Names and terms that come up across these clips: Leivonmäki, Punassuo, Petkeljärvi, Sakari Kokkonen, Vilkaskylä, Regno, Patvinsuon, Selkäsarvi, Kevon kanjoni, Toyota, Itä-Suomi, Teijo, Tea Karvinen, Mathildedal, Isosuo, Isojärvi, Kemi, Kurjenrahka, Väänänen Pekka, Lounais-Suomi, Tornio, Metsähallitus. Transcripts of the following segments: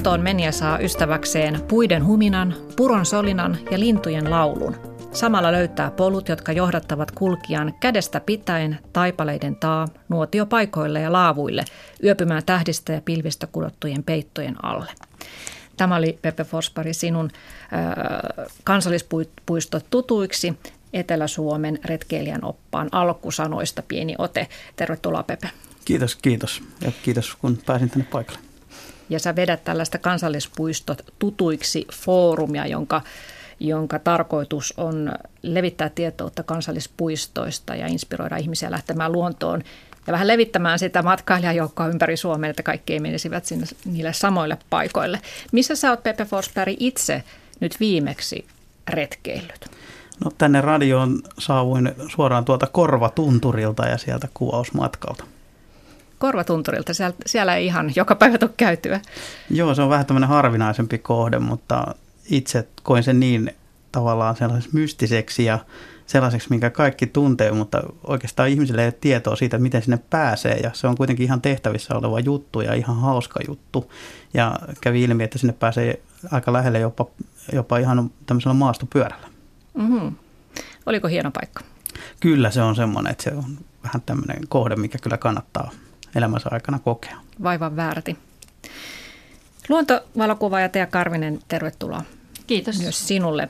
Lontoon meniä saa ystäväkseen puiden huminan, puron solinan ja lintujen laulun. Samalla löytää polut, jotka johdattavat kulkijan kädestä pitäen taipaleiden taa nuotiopaikoille ja laavuille, yöpymään tähdistä ja pilvistä kudottujen peittojen alle. Tämä oli Pepe Forsberg sinun kansallispuistot tutuiksi Etelä-Suomen retkeilijän oppaan alkusanoista pieni ote. Tervetuloa Pepe. Kiitos. Ja kiitos kun pääsin tänne paikalle. Ja sä vedät tällaista kansallispuistot tutuiksi foorumia, jonka tarkoitus on levittää tietoutta kansallispuistoista ja inspiroida ihmisiä lähtemään luontoon ja vähän levittämään sitä matkailijajoukkoa ympäri Suomea, että kaikki ei menisivät sinne niille samoille paikoille. Missä sä oot, Pepe Forsberg, itse nyt viimeksi retkeillyt? No, tänne radioon saavuin suoraan tuolta Korvatunturilta ja sieltä kuvausmatkalta. Korvatunturilta, siellä ei ihan joka päivä tule käytyä. Joo, se on vähän tämmöinen harvinaisempi kohde, mutta itse koin sen niin tavallaan sellaiseksi mystiseksi ja sellaiseksi, minkä kaikki tuntee, mutta oikeastaan ihmisille ei ole tietoa siitä, miten sinne pääsee. Ja se on kuitenkin ihan tehtävissä oleva juttu ja ihan hauska juttu. Ja kävi ilmi, että sinne pääsee aika lähelle jopa ihan tämmöisellä maastopyörällä. Mm-hmm. Oliko hieno paikka? Kyllä se on semmoinen, että se on vähän tämmöinen kohde, mikä kyllä kannattaa elämänsä aikana kokea. Vaivan väärti. Luontovalokuvaaja Tea Karvinen, tervetuloa. Kiitos. Myös sinulle.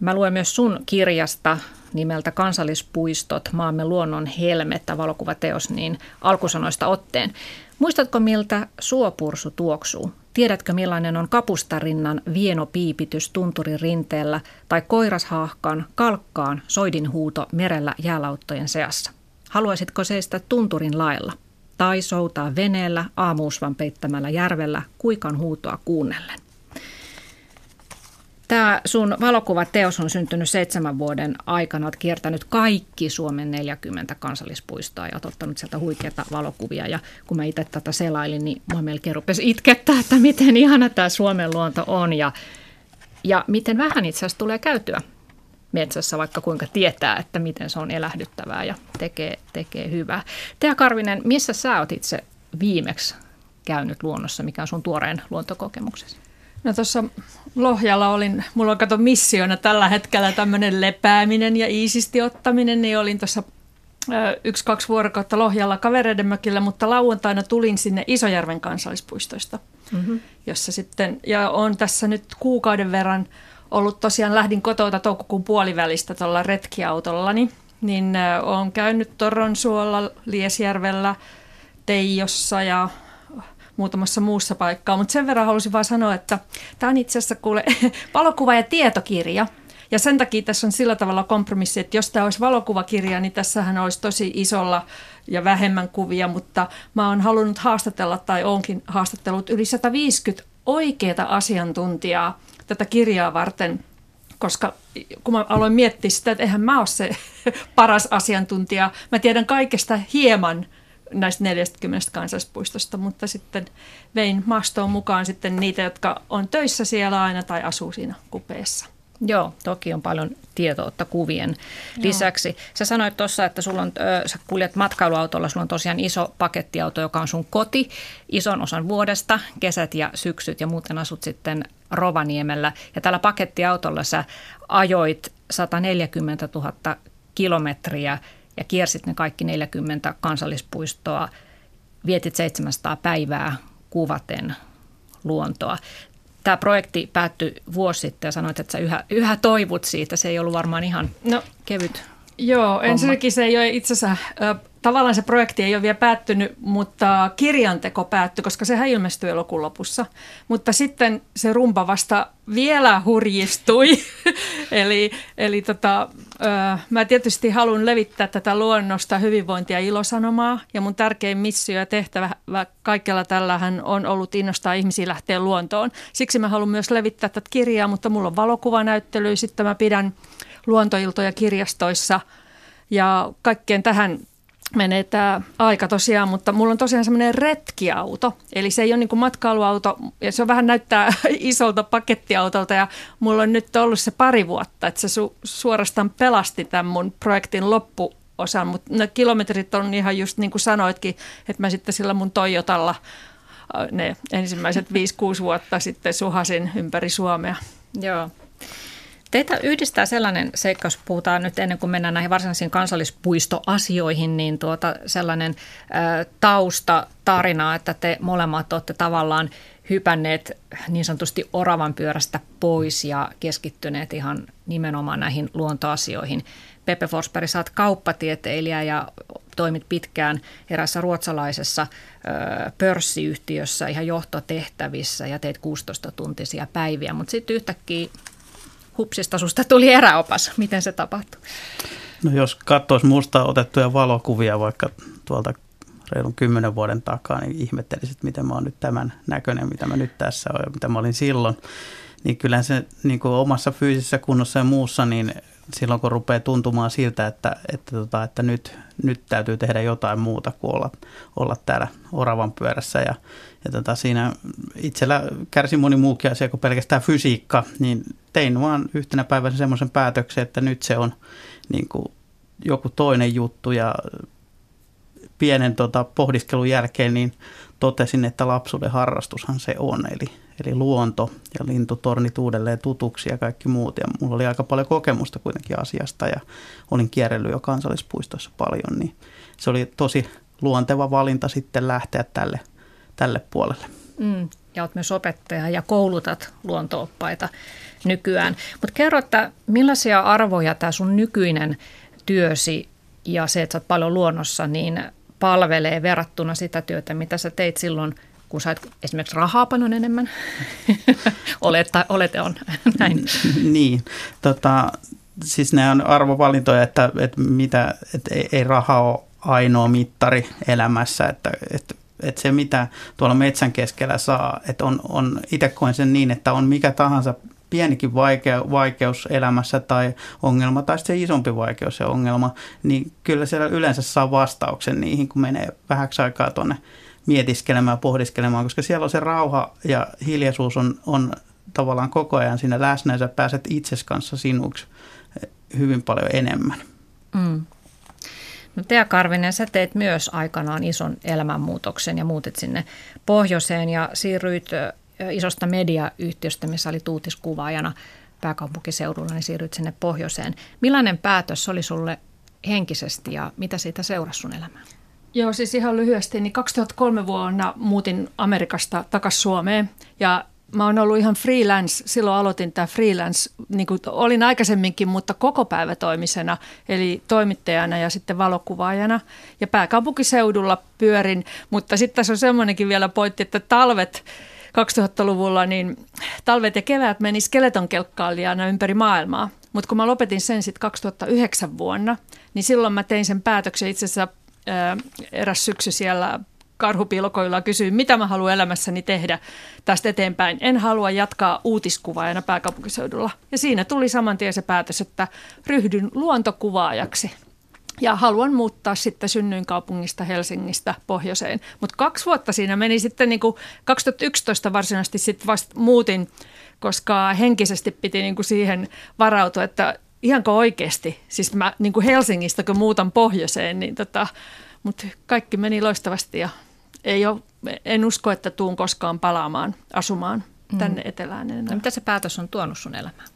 Mä luen myös sun kirjasta nimeltä Kansallispuistot, maamme luonnon helmettä, valokuvateos, niin alkusanoista otteen. Muistatko, miltä suopursu tuoksuu? Tiedätkö, millainen on kapustarinnan vienopiipitys tunturin rinteellä tai koirashaahkan, kalkkaan, soidinhuuto merellä jäälauttojen seassa? Haluaisitko seistä tunturin lailla tai soutaa veneellä aamuusvan peittämällä järvellä kuikan huutoa kuunnellen? Tämä sun valokuvateos on syntynyt 7 vuoden aikana. Olet kiertänyt kaikki Suomen 40 kansallispuistoa ja olet ottanut sieltä huikeita valokuvia. Ja kun mä itse tätä selailin, niin mä melkein rupesin itkettää, että miten ihana tämä Suomen luonto on. Ja miten vähän itse asiassa tulee käytyä metsässä, vaikka kuinka tietää, että miten se on elähdyttävää ja tekee hyvää. Tea Karvinen, missä sä oot itse viimeksi käynyt luonnossa? Mikä on sun tuoreen luontokokemuksesi? No, tuossa Lohjalla olin, mulla on kato missiona tällä hetkellä tämmöinen lepääminen ja iisisti ottaminen, niin olin tuossa 1-2 vuorokautta Lohjalla kavereiden mökillä, mutta lauantaina tulin sinne Isojärven kansallispuistoista, jossa sitten, ja on tässä nyt kuukauden verran ollut tosiaan, lähdin kotouta toukokuun puolivälistä tuolla retkiautollani, niin olen käynyt Toronsuolla, Liesjärvellä, Teijossa ja muutamassa muussa paikkaa, mutta sen verran halusin vaan sanoa, että tämä on itse asiassa kuule valokuva- ja tietokirja, ja sen takia tässä on sillä tavalla kompromissi, että jos tämä olisi valokuvakirja, niin tässähän olisi tosi isolla ja vähemmän kuvia, mutta mä oon halunnut haastatella tai oonkin haastattelut yli 150 oikeaa asiantuntijaa tätä kirjaa varten, koska kun mä aloin miettiä sitä, että eihän mä ole se paras asiantuntija, mä tiedän kaikesta hieman näistä 40 kansallispuistosta, mutta sitten vein maastoon mukaan sitten niitä, jotka on töissä siellä aina tai asuu siinä kupeessa. Joo, toki on paljon tietoutta kuvien lisäksi. Sä sanoit tuossa, että sä kuljet matkailuautolla, sulla on tosiaan iso pakettiauto, joka on sun koti ison osan vuodesta, kesät ja syksyt, ja muuten asut sitten Rovaniemellä. Ja tällä pakettiautolla sä ajoit 140 000 kilometriä ja kiersit ne kaikki 40 kansallispuistoa, vietit 700 päivää kuvaten luontoa. Tämä projekti päättyi vuosi sitten ja sanoit, että sä yhä toivut siitä. Se ei ollut varmaan ihan kevyt. Joo, ensinnäkin se ei ole itse asiassa, tavallaan se projekti ei ole vielä päättynyt, mutta kirjanteko päättyi, koska sehän ilmestyi elokuun lopussa. Mutta sitten se rumpa vasta vielä hurjistui. Eli mä tietysti haluan levittää tätä luonnosta, hyvinvointia ja ilosanomaa. Ja mun tärkein missio ja tehtävä kaikella tällähän on ollut innostaa ihmisiä lähteä luontoon. Siksi mä haluan myös levittää tätä kirjaa, mutta mulla on valokuvanäyttelyä. Sitten mä pidän luontoiltoja kirjastoissa ja kaikkeen tähän menee tämä aika tosiaan, mutta mulla on tosiaan semmoinen retkiauto, eli se ei ole niin kuin matkailuauto ja se on vähän näyttää isolta pakettiautolta ja mulla on nyt ollut se 2 vuotta, että se suorastaan pelasti tämän mun projektin loppuosan, mutta ne kilometrit on ihan just niin kuin sanoitkin, että mä sitten sillä mun Toyotalla ne ensimmäiset 5-6 vuotta sitten suhasin ympäri Suomea. Joo. Teitä yhdistää sellainen seikka, jos puhutaan nyt ennen kuin mennään näihin varsinaisiin kansallispuistoasioihin, niin sellainen taustatarina, että te molemmat olette tavallaan hypänneet niin sanotusti oravan pyörästä pois ja keskittyneet ihan nimenomaan näihin luontoasioihin. Pepe Forsberg, sä oot kauppatieteilijä ja toimit pitkään eräässä ruotsalaisessa pörssiyhtiössä ihan johtotehtävissä ja teit 16-tuntisia päiviä, mutta sitten yhtäkkiä hupsista susta tuli eräopas. Miten se tapahtui? No jos katsoisi musta otettuja valokuvia vaikka tuolta reilun 10 vuoden takaa, niin ihmettelisit, miten mä oon nyt tämän näköinen, mitä mä nyt tässä oon ja mitä mä olin silloin. Niin kyllähän se niin kuin omassa fyysisessä kunnossa ja muussa, niin silloin kun rupeaa tuntumaan siltä, että nyt täytyy tehdä jotain muuta kuin olla täällä oravan pyörässä. Ja siinä itsellä kärsi moni muukin asia kuin pelkästään fysiikka, niin tein vaan yhtenä päivänä semmoisen päätöksen, että nyt se on niin kuin joku toinen juttu. Ja pienen pohdiskelun jälkeen niin totesin, että lapsuuden harrastushan se on, eli luonto ja lintutornit uudelleen tutuksi ja kaikki muut. Ja mulla oli aika paljon kokemusta kuitenkin asiasta ja olin kierrellyt jo kansallispuistoissa paljon, niin se oli tosi luonteva valinta sitten lähteä tälle puolelle. Ja olet myös opettaja ja koulutat luonto-oppaita nykyään. Mutta kerro, että millaisia arvoja tämä sun nykyinen työsi ja se, että sä oot paljon luonnossa, niin palvelee verrattuna sitä työtä, mitä sä teit silloin, kun sä oot esimerkiksi rahaa paljon enemmän? Olete on näin. Niin, siis nämä on arvovalintoja, että ei raha ole ainoa mittari elämässä, että se mitä tuolla metsän keskellä saa, että on itse koen sen niin, että on mikä tahansa pienikin vaikeus elämässä tai ongelma tai sitten se isompi vaikeus ja ongelma, niin kyllä siellä yleensä saa vastauksen niihin, kun menee vähäksi aikaa tuonne mietiskelemään ja pohdiskelemaan, koska siellä on se rauha ja hiljaisuus on tavallaan koko ajan siinä läsnä ja sä pääset itses kanssa sinuksi hyvin paljon enemmän. No Tea Karvinen, sä teet myös aikanaan ison elämänmuutoksen ja muutit sinne pohjoiseen ja siirryit isosta mediayhtiöstä, missä oli uutiskuvaajana pääkaupunkiseudulla, niin siirryit sinne pohjoiseen. Millainen päätös oli sulle henkisesti ja mitä siitä seurasi sun elämään? Joo, siis ihan lyhyesti, niin 2003 vuonna muutin Amerikasta takaisin Suomeen ja mä oon ollut ihan freelance, silloin aloitin tämä freelance, niin kuin olin aikaisemminkin, mutta kokopäivätoimisena, eli toimittajana ja sitten valokuvaajana. Ja pääkaupunkiseudulla pyörin, mutta sitten tässä on semmoinenkin vielä pointti, että talvet 2000-luvulla, niin talvet ja kevät meni skeletonkelkkailijana ympäri maailmaa. Mutta kun mä lopetin sen sitten 2009 vuonna, niin silloin mä tein sen päätöksen itse asiassa eräs syksy siellä karhupiilokoilla kysyy, mitä mä haluan elämässäni tehdä tästä eteenpäin. En halua jatkaa uutiskuvaajana pääkaupunkiseudulla. Ja siinä tuli saman tien se päätös, että ryhdyn luontokuvaajaksi. Ja haluan muuttaa sitten synnyinkaupungista Helsingistä pohjoiseen. Mutta 2 vuotta siinä meni sitten, niin kuin 2011 varsinaisesti sitten vasta muutin, koska henkisesti piti niin kuin siihen varautua, että ihanko oikeasti. Siis mä niin kuin Helsingistä, kun muutan pohjoiseen, niin mutta kaikki meni loistavasti ja en usko, että tuun koskaan palaamaan asumaan tänne etelään enää. No mitä se päätös on tuonut sun elämään?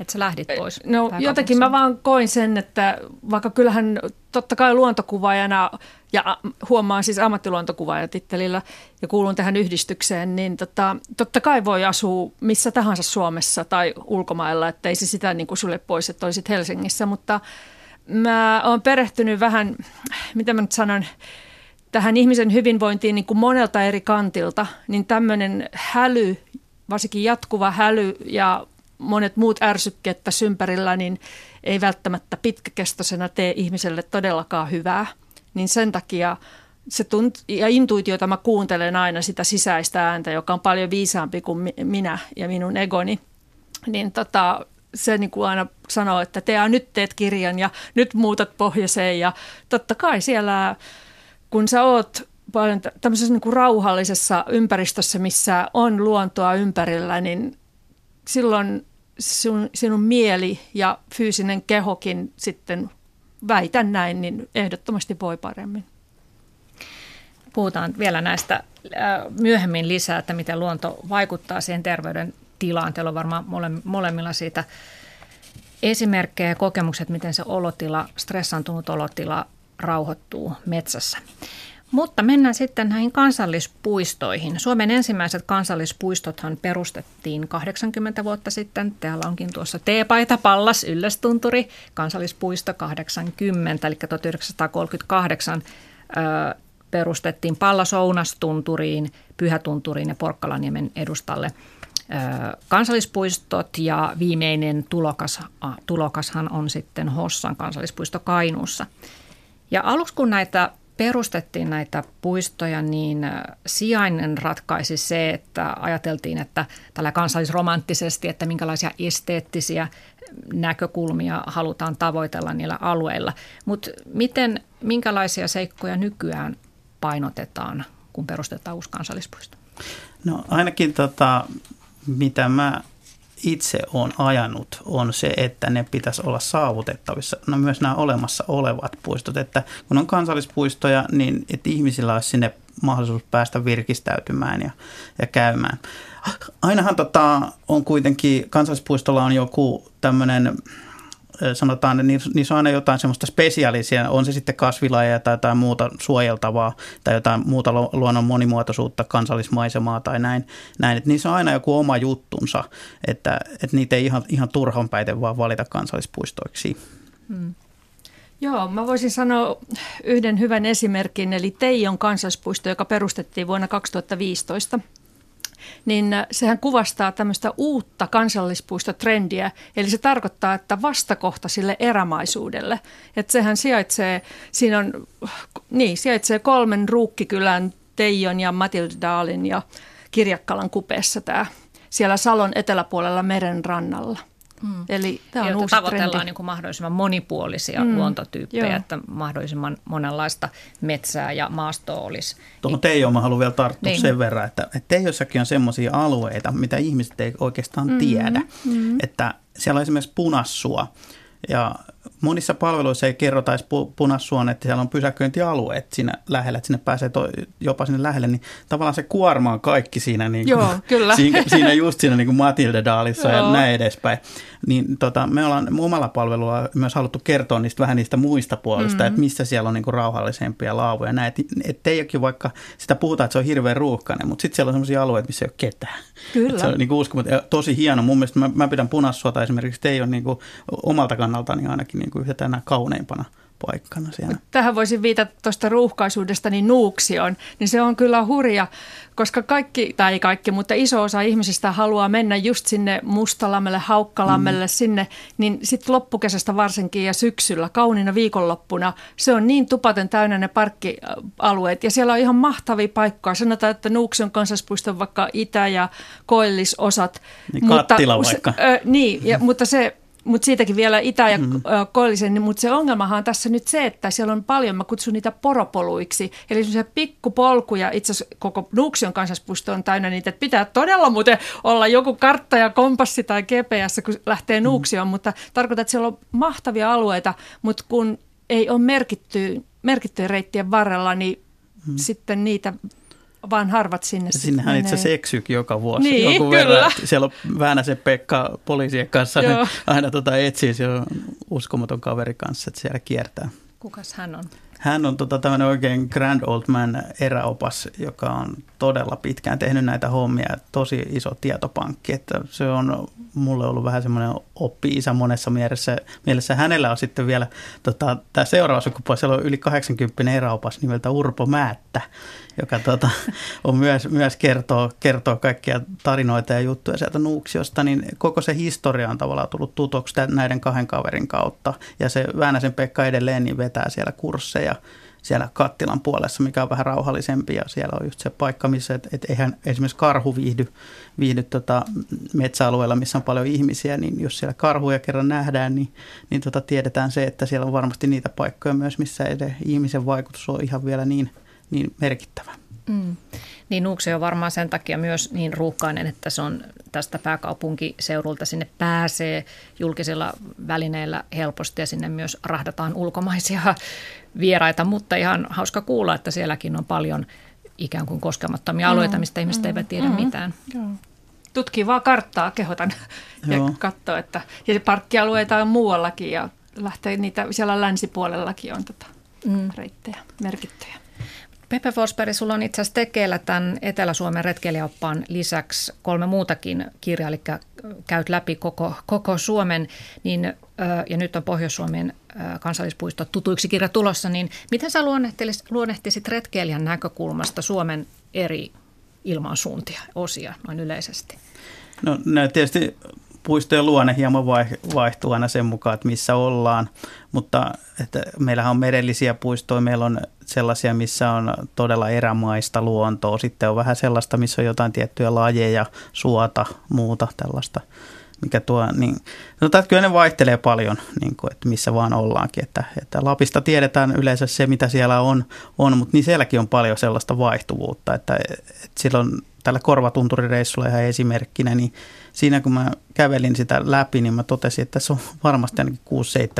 Että sä lähdit pois? No jotenkin mä vaan koin sen, että vaikka kyllähän totta kai luontokuvaajana ja huomaan siis ammattiluontokuvaajatittelillä ja kuulun tähän yhdistykseen, niin totta kai voi asua missä tahansa Suomessa tai ulkomailla, että ei se sitä niin kuin sulle pois, että olisit Helsingissä, mutta mä oon perehtynyt vähän, mitä mä nyt sanon, tähän ihmisen hyvinvointiin niin kuin monelta eri kantilta, niin tämmöinen häly, varsinkin jatkuva häly ja monet muut ärsykkeet tässä ympärillä, niin ei välttämättä pitkäkestoisena tee ihmiselle todellakaan hyvää. Niin sen takia se ja intuitiota mä kuuntelen aina sitä sisäistä ääntä, joka on paljon viisaampi kuin minä ja minun egoni, niin se niin kuin aina sanoo, että nyt teet kirjan ja nyt muutat pohjoiseen ja totta kai siellä, kun sä oot paljon tämmöisessä niin kuin rauhallisessa ympäristössä, missä on luontoa ympärillä, niin silloin sinun mieli ja fyysinen kehokin sitten, väitän näin, niin ehdottomasti voi paremmin. Puhutaan vielä näistä myöhemmin lisää, että miten luonto vaikuttaa siihen terveydentilaan. Teillä on varmaan molemmilla siitä esimerkkejä ja kokemukset, miten se olotila, stressantunut olotila rauhoittuu metsässä. Mutta mennään sitten näihin kansallispuistoihin. Suomen ensimmäiset kansallispuistothan perustettiin 80 vuotta sitten. Täällä onkin tuossa teepaita, Pallas-Ounastunturi, kansallispuisto 80, eli 1938 perustettiin Pallas-Ounastinturiin, Pyhätunturiin ja Porkkalanniemen edustalle kansallispuistot, ja viimeinen tulokashan on sitten Hossan kansallispuisto Kainuussa. Ja aluksi kun näitä perustettiin näitä puistoja, niin sijainen ratkaisi se, että ajateltiin, että tällä kansallisromanttisesti, että minkälaisia esteettisiä näkökulmia halutaan tavoitella niillä alueilla. Mutta minkälaisia seikkoja nykyään painotetaan, kun perustetaan uusi kansallispuisto? No ainakin mitä mä itse olen ajanut, on se, että ne pitäisi olla saavutettavissa. No myös nämä olemassa olevat puistot, että kun on kansallispuistoja, niin että ihmisillä olisi sinne mahdollisuus päästä virkistäytymään ja käymään. Ainahan on kuitenkin, kansallispuistolla on joku tämmöinen, sanotaan, niissä on aina jotain semmoista spesiaalisia, on se sitten kasvilajeja tai jotain muuta suojeltavaa tai jotain muuta luonnon monimuotoisuutta, kansallismaisemaa tai näin. Että niissä on aina joku oma juttunsa, että niitä ei ihan turhan päiten vaan valita kansallispuistoiksi. Hmm. Joo, mä voisin sanoa yhden hyvän esimerkin, eli Teijon kansallispuisto, joka perustettiin vuonna 2015. Niin sehän kuvastaa tämmöistä uutta kansallispuistotrendiä, eli se tarkoittaa, että vastakohta sille erämaisuudelle. Että sehän sijaitsee kolmen ruukkikylän, Teijon ja Mathildedalin ja Kirjakkalan kupeessa siellä Salon eteläpuolella meren rannalla. Mm. Eli tämä on uusi tavoitellaan trendi. Niin mahdollisimman monipuolisia luontotyyppejä, joo, että mahdollisimman monenlaista metsää ja maastoa olisi. Tuohon Teijoon mä haluan vielä tarttua sen verran, että Teijossakin on semmoisia alueita, mitä ihmiset ei oikeastaan tiedä. Mm-hmm. Että siellä on esimerkiksi Punassuo ja monissa palveluissa ei kerrota edes Punassuon, että siellä on pysäköintialueet siinä lähellä, että sinne pääsee jopa sinne lähelle, niin tavallaan se kuorma on kaikki siinä, niin kuin, joo, kyllä. siinä just siinä niin kuin Mathildedalissa ja näin edespäin. Niin, me ollaan omalla palvelulla myös haluttu kertoa vähän niistä muista puolista, että missä siellä on niin kuin rauhallisempia laavuja. Että Teijokin, vaikka sitä puhutaan, että se on hirveän ruuhkainen, mutta sitten siellä on sellaisia alueita, missä ei ole ketään. Kyllä. Se on niin kuin tosi hieno. Mun mielestä mä pidän Punassuota esimerkiksi Teijon niin kuin omalta kannaltani ainakin niin kuin tänään kauneimpana paikkana siellä. Tähän voisin viitata tuosta ruuhkaisuudesta niin Nuuksioon, niin se on kyllä hurja, koska mutta iso osa ihmisistä haluaa mennä just sinne Mustalammelle, Haukkalammelle, sinne, niin sitten loppukesästä varsinkin ja syksyllä, kauniina viikonloppuna, se on niin tupaten täynnä ne parkkialueet ja siellä on ihan mahtavia paikkoja. Sanotaan, että Nuuksion kansallispuiston vaikka itä- ja koillisosat. Niin kattila mutta, vaikka. Mutta siitäkin vielä itä- ja koillisen, mutta se ongelmahan on tässä nyt se, että siellä on paljon, mä kutsun niitä poropoluiksi, eli se pikkupolkuja, itse asiassa koko Nuuksion kansallispuisto on täynnä niitä, että pitää todella muuten olla joku kartta ja kompassi tai GPS, kun lähtee Nuuksioon, mutta tarkoitan, että siellä on mahtavia alueita, mutta kun ei ole merkittyä reittien varrella, niin sitten niitä vaan harvat sinne. Sinnehän itse asiassa eksyykin joka vuosi. Niin, joku kyllä. Verran. Siellä on Väänäsen Pekka poliisien kanssa. Niin aina etsii, se on uskomaton kaveri kanssa, että siellä kiertää. Kukas hän on? Hän on tämmöinen oikein grand old man eräopas, joka on todella pitkään tehnyt näitä hommia. Tosi iso tietopankki. Että se on mulle ollut vähän semmoinen oppi-isä monessa mielessä. Hänellä on sitten vielä tämä seuraava sukupuoli. Siellä on yli 80 eräopas nimeltä Urpo Määttä, joka on myös kertoo kaikkia tarinoita ja juttuja sieltä Nuuksiosta. Niin koko se historia on tavallaan tullut tutuksi näiden kahden kaverin kautta. Ja se Väänäsen Pekka edelleen niin vetää siellä kursseja siellä kattilan puolessa, mikä on vähän rauhallisempi, ja siellä on just se paikka, missä eihän esimerkiksi karhu viihdy metsäalueella, missä on paljon ihmisiä, niin jos siellä karhuja kerran nähdään, niin tiedetään se, että siellä on varmasti niitä paikkoja myös, missä ihmisen vaikutus on ihan vielä niin merkittävä. Mm. Niin Nuuksio on varmaan sen takia myös niin ruuhkainen, että se on tästä pääkaupunkiseudulta sinne pääsee julkisilla välineillä helposti ja sinne myös rahdataan ulkomaisia vieraita, mutta ihan hauska kuulla, että sielläkin on paljon ikään kuin koskemattomia alueita, mistä ihmiset eivät tiedä mitään. Joo. Tutkii vaan karttaa, kehotan ja katsoo, että ja parkkialueita on muuallakin ja lähtee niitä, siellä länsipuolellakin on reittejä, merkittäjä. Pepe Forsberg, sulla on itse asiassa tekeillä tämän Etelä-Suomen retkeilijäoppaan lisäksi 3 muutakin kirjaa, eli käyt läpi koko Suomen, niin, ja nyt on Pohjois-Suomen kansallispuisto tutuiksi kirja tulossa, niin miten sä luonnehtisit retkeilijän näkökulmasta Suomen eri ilmansuuntia, osia noin yleisesti? No tietysti puistojen luonne hieman vaihtuu aina sen mukaan, että missä ollaan, mutta että meillähän on merellisiä puistoja, meillä on sellaisia, missä on todella erämaista luontoa, sitten on vähän sellaista, missä on jotain tiettyjä lajeja, suota, muuta tällaista, mikä tuo, niin sanotaan, että kyllä ne vaihtelee paljon, niin kuin, että missä vaan ollaankin, että Lapista tiedetään yleensä se, mitä siellä on mutta niin sielläkin on paljon sellaista vaihtuvuutta, että silloin tällä Korvatun-turireissulla ihan esimerkkinä, niin siinä kun mä kävelin sitä läpi, niin mä totesin, että se on varmasti ainakin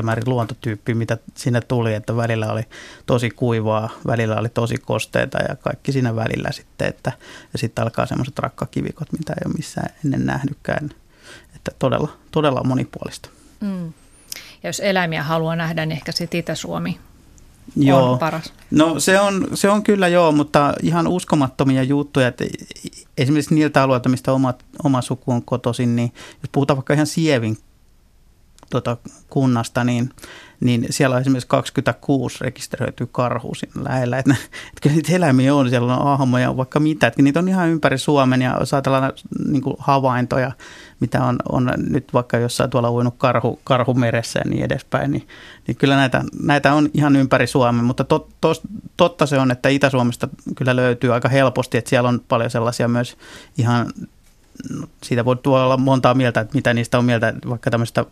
6-7 eri luontotyyppiä, mitä siinä tuli, että välillä oli tosi kuivaa, välillä oli tosi kosteita ja kaikki siinä välillä sitten, että ja sitten alkaa semmoiset rakkakivikot, mitä ei ole missään ennen nähnytkään, että todella, todella monipuolista. Mm. Ja jos eläimiä haluaa nähdä, niin ehkä sitten Itä-Suomi. Joo. On paras. No se on kyllä joo, mutta ihan uskomattomia juttuja, että esimerkiksi niiltä alueilta, mistä oma suku on kotoisin, niin jos puhutaan vaikka ihan Sievin kunnasta, niin siellä on esimerkiksi 26 rekisteröityä karhua siinä lähellä. Että kyllä niitä eläimiä on, siellä on ahmoja, vaikka mitä. Että niitä on ihan ympäri Suomen ja jos ajatellaan niin kuin havaintoja, mitä on nyt vaikka jossain tuolla uinut karhumeressä ja niin edespäin. Niin kyllä näitä on ihan ympäri Suomen, mutta totta se on, että Itä-Suomesta kyllä löytyy aika helposti, että siellä on paljon sellaisia myös ihan... Siitä voi olla montaa mieltä, että mitä niistä on mieltä, vaikka tämmöisistä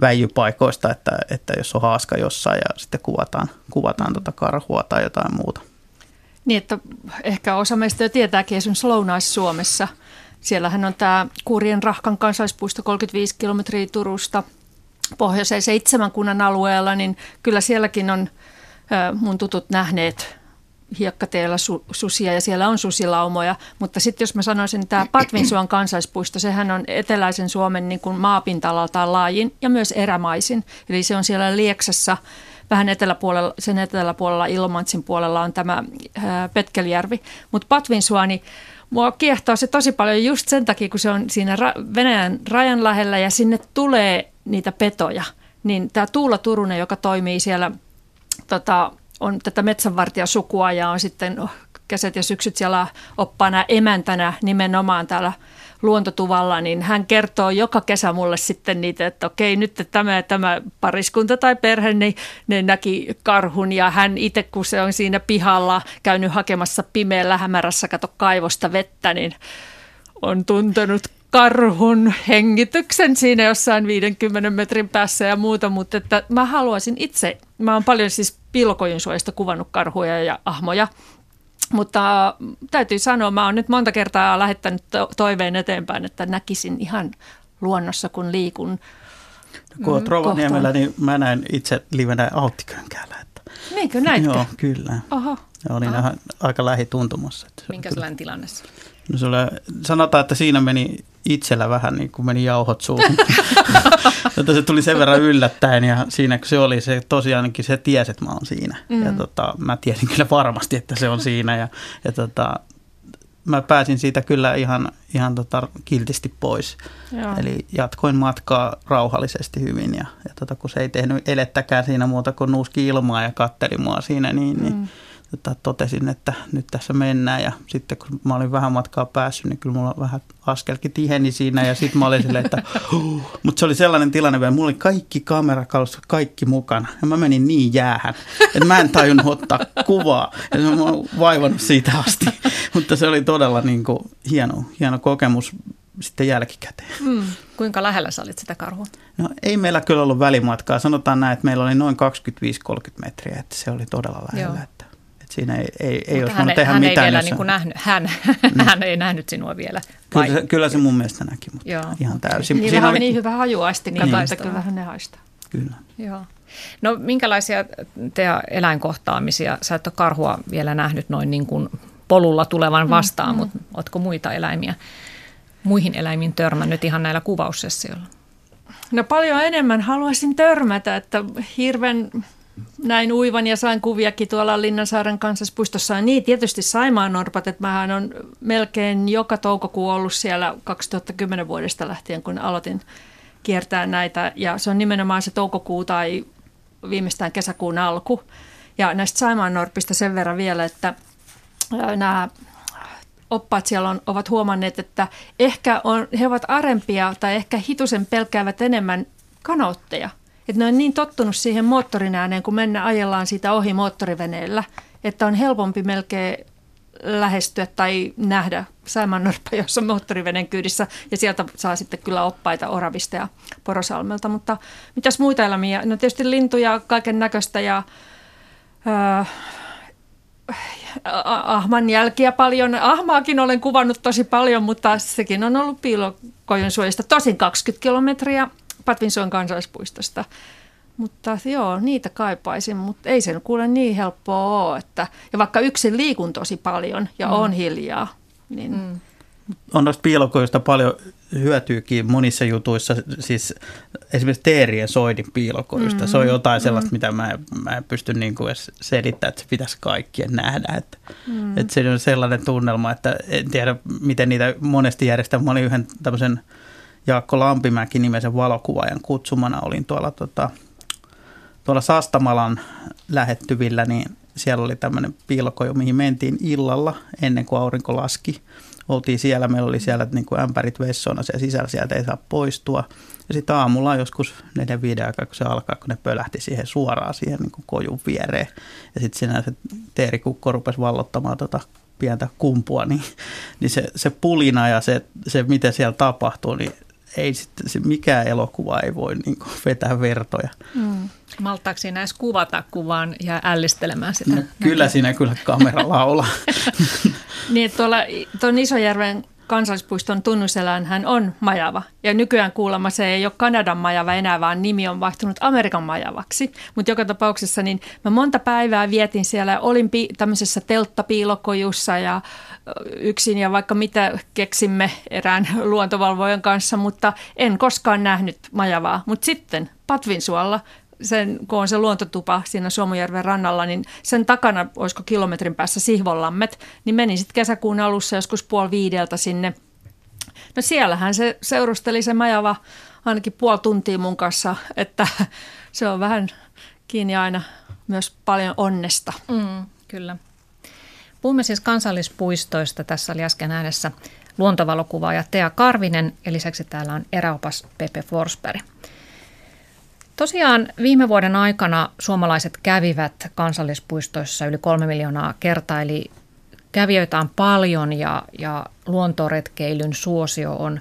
väijypaikoista, että jos on haaska jossain ja sitten kuvataan karhua tai jotain muuta. Niin, että ehkä osa meistä jo tietääkin esimerkiksi Lounais-Suomessa. Siellähän on tämä Kurjenrahkan kansallispuisto 35 kilometriä Turusta pohjoiseen 7 kunnan alueella, niin kyllä sielläkin on mun tutut nähneet hiekkateellä susia ja siellä on susilaumoja, mutta sitten jos mä sanoisin, tämä Patvinsuon kansallispuisto, sehän on eteläisen Suomen niin kuin maapinta-alaltaan laajin ja myös erämaisin. Eli se on siellä Lieksassa, vähän eteläpuolella, sen eteläpuolella Ilomantsin puolella on tämä Petkeljärvi, mutta Patvinsuo, niin mua kiehtoo se tosi paljon just sen takia, kun se on siinä Venäjän rajan lähellä ja sinne tulee niitä petoja. Niin tämä Tuula Turunen, joka toimii siellä... on tätä metsänvartijasukua ja on sitten kesät ja syksyt siellä oppaana emäntänä nimenomaan täällä luontotuvalla, niin hän kertoo joka kesä mulle sitten niitä, että okei, nyt tämä pariskunta tai perhe, niin ne näki karhun ja hän itse, kun se on siinä pihalla käynyt hakemassa pimeällä hämärässä, kato kaivosta vettä, niin on tuntenut karhun hengityksen siinä jossain 50 metrin päässä ja muuta, mutta että mä haluaisin itse, mä oon paljon siis Pilkojunsuojasta kuvannut karhuja ja ahmoja, mutta täytyy sanoa, mä oon nyt monta kertaa lähettänyt toiveen eteenpäin, että näkisin ihan luonnossa, kun liikun kun olet Rovaniemellä, niin mä näin itse livenä auttikönkäällä. Niinkö näitkö? Joo, kyllä. Oho. Ja olin aika lähituntumassa. Minkälainen tilanne se oli? No se oli, sanotaan, että siinä meni itsellä vähän niin kuin meni jauhot suuhun. Se tuli sen verran yllättäen ja siinä kun se oli, se tosiaankin se tiesi, että mä oon siinä. Mm. Ja mä tiesin kyllä varmasti, että se on siinä ja mä pääsin siitä kyllä ihan kiltisti pois. Joo. Eli jatkoin matkaa rauhallisesti hyvin ja kun se ei tehnyt elettäkään siinä muuta kuin nuuski ilmaa ja katteli mua siinä, niin totesin, että nyt tässä mennään ja sitten kun mä olin vähän matkaa päässyt, niin kyllä mulla vähän askelkin tiheni siinä ja sitten mä olin silleen, että mutta se oli sellainen tilanne vielä, mulla oli kaikki kamerakalusta, kaikki mukana ja mä menin niin jäähän, että mä en tajunnut ottaa kuvaa ja mä oon vaivannut siitä asti, mutta se oli todella niin kuin hieno kokemus sitten jälkikäteen. Mm. Kuinka lähellä sä olit sitä karhua? No ei meillä kyllä ollut välimatkaa, sanotaan näin, että meillä oli noin 25-30 metriä, että se oli todella lähellä, että siinä ei olisi voinut tehdä mitään. Hän ei nähnyt sinua vielä. Kyllä se mun mielestä näki, mutta joo, ihan täysin. Niillä oli niin hyvä hajuaisti, että kyllähän ne haistaa. Kyllä. Joo. No minkälaisia eläinkohtaamisia? Sä et ole karhua vielä nähnyt noin niin kuin polulla tulevan vastaan, mutta ootko muita eläimiä, muihin eläimiin törmännyt ihan näillä kuvaussessioilla? No paljon enemmän haluaisin törmätä, että hirven näin uivan ja sain kuviakin tuolla Linnansaaren kansallispuistossa. Niin, tietysti saimaannorpat, että mähän on melkein joka toukokuu ollut siellä 2010 vuodesta lähtien, kun aloitin kiertää näitä. Ja se on nimenomaan se toukokuu tai viimeistään kesäkuun alku. Ja näistä saimaannorpista sen verran vielä, että nämä oppaat siellä ovat huomanneet, että ehkä he ovat arempia tai ehkä hitusen pelkäävät enemmän kanootteja. Että ne on niin tottunut siihen moottorin ääneen, kun ajellaan siitä ohi moottoriveneellä, että on helpompi melkein lähestyä tai nähdä saimaannorppa, jossa on moottoriveneen kyydissä. Ja sieltä saa sitten kyllä oppaita Oravista ja Porosalmelta. Mutta mitäs muita eläimiä? No tietysti lintuja, kaiken näköistä ja ahman jälkiä paljon. Ahmaakin olen kuvannut tosi paljon, mutta sekin on ollut piilokojon suojasta tosin 20 kilometriä Patvinsuon kansallispuistosta. Mutta joo, niitä kaipaisin, mutta ei sen kuule niin helppoa ole. Että, ja vaikka yksin liikun tosi paljon ja on hiljaa. Niin. On noista piilokojosta paljon hyötyykin monissa jutuissa, siis esimerkiksi teerien soidin piilokojosta. Se on jotain sellaista, mitä mä en pysty niin kuin edes selittämään, että se pitäisi kaikkien nähdä. Että se on sellainen tunnelma, että en tiedä, miten niitä monesti järjestetään. Mä olin yhden tämmöisen Jaakko Lampimäki-nimisen valokuvaajan kutsumana olin tuolla Sastamalan lähettyvillä, niin siellä oli tämmöinen piilokojo, mihin mentiin illalla ennen kuin aurinko laski. Oltiin siellä, meillä oli siellä niin kuin ämpärit vessona siellä sisällä, sieltä ei saa poistua. Ja sitten aamulla joskus 4-5 aikaa, kun se alkaa, kun ne pölähti siihen suoraan siihen niin kuin kojun viereen. Ja sitten siinä se teerikukko rupesi vallottamaan pientä kumpua, niin se pulina ja se mitä siellä tapahtuu, niin ei sitten se mikään elokuva ei voi niin kuin vetää vertoja. Malttaako siinä edes kuvata kuvaan ja ällistelemään sitä? No, kyllä siinä kyllä kamera laulaa. Niin, tuon Isojärven kansallispuiston tunnuseläinhän on majava. Ja nykyään kuulemma se ei ole Kanadan majava enää, vaan nimi on vaihtunut Amerikan majavaksi. Mutta joka tapauksessa niin mä monta päivää vietin siellä. Olin tämmöisessä telttapiilokojussa ja yksin ja vaikka mitä keksimme erään luontovalvojan kanssa, mutta en koskaan nähnyt majavaa. Mutta sitten Patvinsuolla, kun on se luontotupa siinä Suomujärven rannalla, niin sen takana, olisiko kilometrin päässä Sihvonlammet, niin menin sitten kesäkuun alussa joskus 4:30 sinne. No siellähän se seurusteli se majava ainakin 0,5 tuntia mun kanssa, että se on vähän kiinni aina myös paljon onnesta. Kyllä. Puhumme siis kansallispuistoista. Tässä oli äsken äänessä luontovalokuvaaja Tea Karvinen ja lisäksi täällä on eräopas Pepe Forsberg. Tosiaan viime vuoden aikana suomalaiset kävivät kansallispuistoissa yli 3 miljoonaa kertaa, eli kävijöitä on paljon ja luontoretkeilyn suosio on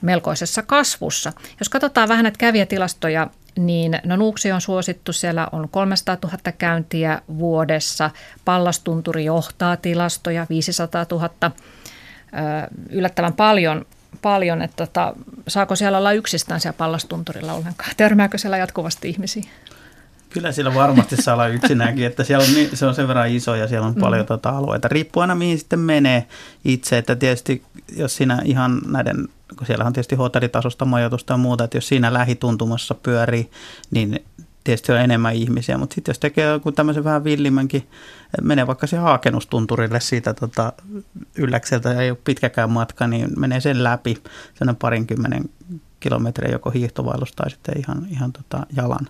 melkoisessa kasvussa. Jos katsotaan vähän näitä kävijätilastoja, niin Nuuksio on suosittu, siellä on 300 000 käyntiä vuodessa, Pallas-Tunturi johtaa tilastoja 500 000, yllättävän paljon, että saako siellä olla yksistään siellä Pallastunturilla ollenkaan? Törmääkö siellä jatkuvasti ihmisiä? Kyllä siellä varmasti saa olla yksinäänkin, että siellä on, se on sen verran iso ja siellä on paljon alueita. Riippuu aina mihin sitten menee itse, että tietysti jos siinä ihan näiden, kun siellä on tietysti hotellitasosta majoitusta ja muuta, että jos siinä lähituntumassa pyörii, niin tietysti on enemmän ihmisiä, mutta sitten jos tekee joku tämmöisen vähän villimänkin, menee vaikka siihen Haakenustunturille siitä Ylläkseltä, ei ole pitkäkään matka, niin menee sen läpi sellainen 20 kilometriä joko hiihtovaellus tai sitten ihan jalan,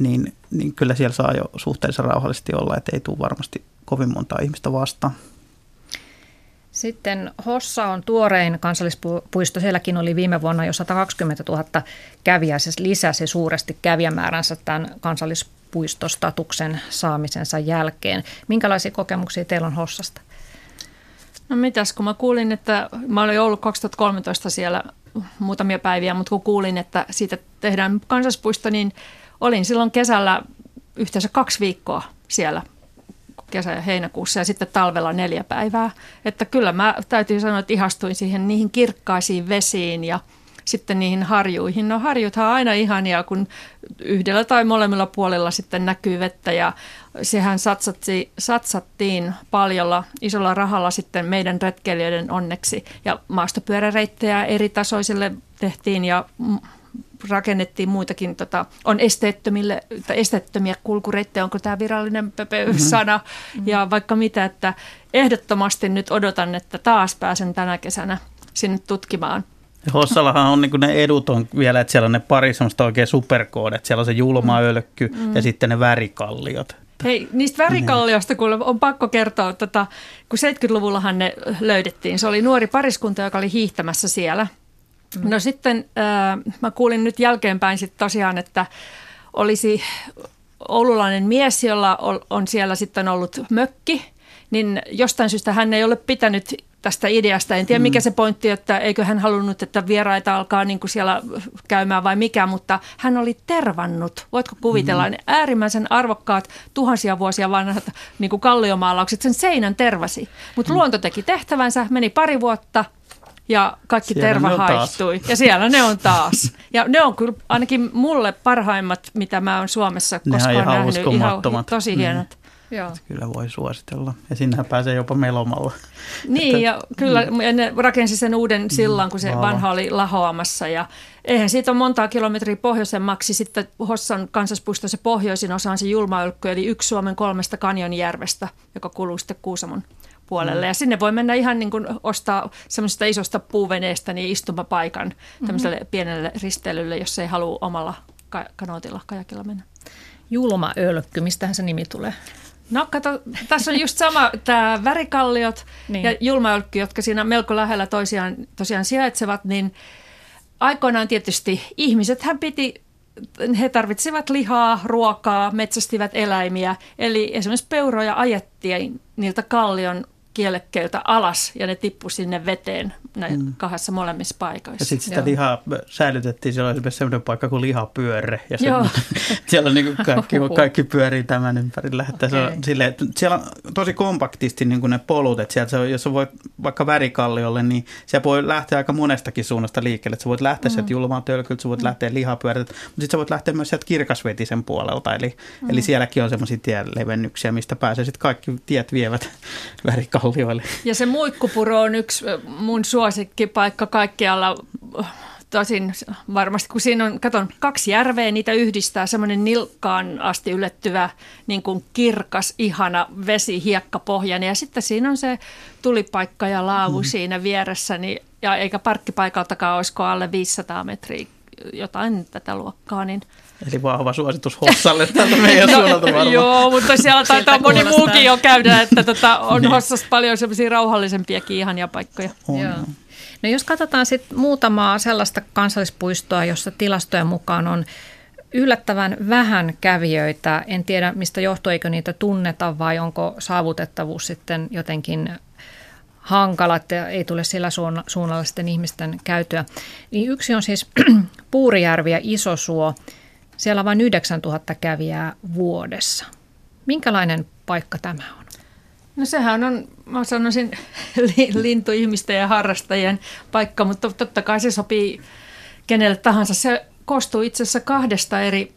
niin kyllä siellä saa jo suhteellisen rauhallisesti olla, että ei tule varmasti kovin montaa ihmistä vastaan. Sitten Hossa on tuorein kansallispuisto. Sielläkin oli viime vuonna jo 120 000 kävijää, siis lisäsi suuresti kävijämääränsä tämän kansallispuistostatuksen saamisensa jälkeen. Minkälaisia kokemuksia teillä on Hossasta? No mitäs, kun mä kuulin, että mä olin ollut 2013 siellä muutamia päiviä, mutta kun kuulin, että siitä tehdään kansallispuisto, niin olin silloin kesällä yhteensä 2 viikkoa siellä kesä- ja heinäkuussa ja sitten talvella 4 päivää. Että kyllä mä täytyy sanoa, että ihastuin siihen niihin kirkkaisiin vesiin ja sitten niihin harjuihin. No harjuthan on aina ihania, kun yhdellä tai molemmilla puolella sitten näkyy vettä ja sehän satsattiin paljolla isolla rahalla sitten meidän retkeilijöiden onneksi. Ja maastopyöräreittejä eri tasoisille tehtiin ja rakennettiin muitakin, on esteettömiä kulkureittejä, onko tämä virallinen sana, ja vaikka mitä, että ehdottomasti nyt odotan, että taas pääsen tänä kesänä sinne tutkimaan. Hossallahan on niin ne edut on vielä, että siellä on ne pari semmoista oikein superkoodet, siellä on se julma ölkky ja sitten ne värikalliot. Hei, niistä värikalliosta kun on pakko kertoa, kun 70-luvullahan ne löydettiin, se oli nuori pariskunta, joka oli hiihtämässä siellä. No sitten mä kuulin nyt jälkeenpäin sitten tosiaan, että olisi oululainen mies, jolla on siellä sitten ollut mökki, niin jostain syystä hän ei ole pitänyt tästä ideasta. En tiedä mikä se pointti, että eikö hän halunnut, että vieraita alkaa niin kuin siellä käymään vai mikä, mutta hän oli tervannut. Voitko kuvitella, ne äärimmäisen arvokkaat tuhansia vuosia vanhat niin kuin kalliomaalaukset sen seinän tervasi. Mutta luonto teki tehtävänsä, meni 2 vuotta. Ja kaikki siellä terva haihtui. Ja siellä ne on taas. Ja ne on kyllä ainakin mulle parhaimmat, mitä mä oon Suomessa koskaan nähnyt. Ihan tosi hienot. Joo. Kyllä voi suositella. Ja sinnehän pääsee jopa melomalla. Niin, että, ja kyllä ne rakensi sen uuden sillan, kun se vanha oli lahoamassa. Ja eihän siitä ole montaa kilometriä pohjoisemmaksi. Sitten Hossan kansallispuisto se pohjoisin osa on se julmaölkky, eli 1 Suomen 3 kanjonjärvestä, joka kuluu sitten Kuusamon puolelle. Ja sinne voi mennä ihan niin kuin ostaa semmoisesta isosta puuveneestä niin istumapaikan tämmöiselle pienelle risteilylle, jos ei halua omalla kanootilla, kajakilla mennä. Julma ölkky, mistähän se nimi tulee? No kato, tässä on just sama tämä värikalliot niin. Ja julma ölkky, jotka siinä melko lähellä tosiaan sijaitsevat, niin aikoinaan tietysti ihmisethän he tarvitsivat lihaa, ruokaa, metsästivät eläimiä, eli esimerkiksi peuroja ajettiin niiltä kallion kielekkeiltä alas ja ne tippu sinne veteen näin 2 molemmissa paikoissa. Ja sitten sitä lihaa säilytettiin, siellä oli esimerkiksi sellainen paikka kuin lihapyörre ja siellä on niin kaikki pyörii tämän ympärillä. Okay. Siellä on tosi kompaktisti niin kuin ne polut, että sieltä jos voi vaikka värikalliolle, niin siellä voi lähteä aika monestakin suunnasta liikkeelle. Sä voit lähteä sieltä julmaan tölkyltä, sä voit lähteä lihapyörältä, mutta sitten sä voit lähteä myös sieltä kirkasvetisen puolelta. Eli sielläkin on semmoisia tielevennyksiä, mistä pääsee sitten kaikki tiet vievät värikalliolle. Ja se Muikkupuro on yksi mun suosikkipaikka kaikkialla, tosin varmasti, kun siinä on, katon, 2 järveä, niitä yhdistää semmoinen nilkkaan asti ylettyvä niin kuin kirkas, ihana vesi, hiekkapohjainen ja sitten siinä on se tulipaikka ja laavu siinä vieressä, niin, ja eikä parkkipaikaltakaan olisiko alle 500 metriä jotain tätä luokkaa, niin... Eli vahva suositus Hossalle tältä meidän suunnalta varmaan. Joo, mutta siellä taitaa moni muukin jo käydä, että on Hossassa paljon sellaisia rauhallisempiakin ihania paikkoja. Joo. No jos katsotaan sitten muutamaa sellaista kansallispuistoa, jossa tilastojen mukaan on yllättävän vähän kävijöitä. En tiedä, mistä johtuu, eikö niitä tunneta vai onko saavutettavuus sitten jotenkin hankala, että ei tule sillä suunnalla sitten ihmisten käytyä. Niin yksi on siis Puurijärvi ja Isosuo. Siellä on vain 9000 kävijää vuodessa. Minkälainen paikka tämä on? No sehän on, mä sanoisin, lintuihmisten ja harrastajien paikka, mutta totta kai se sopii kenelle tahansa. Se koostuu itse asiassa 2 eri,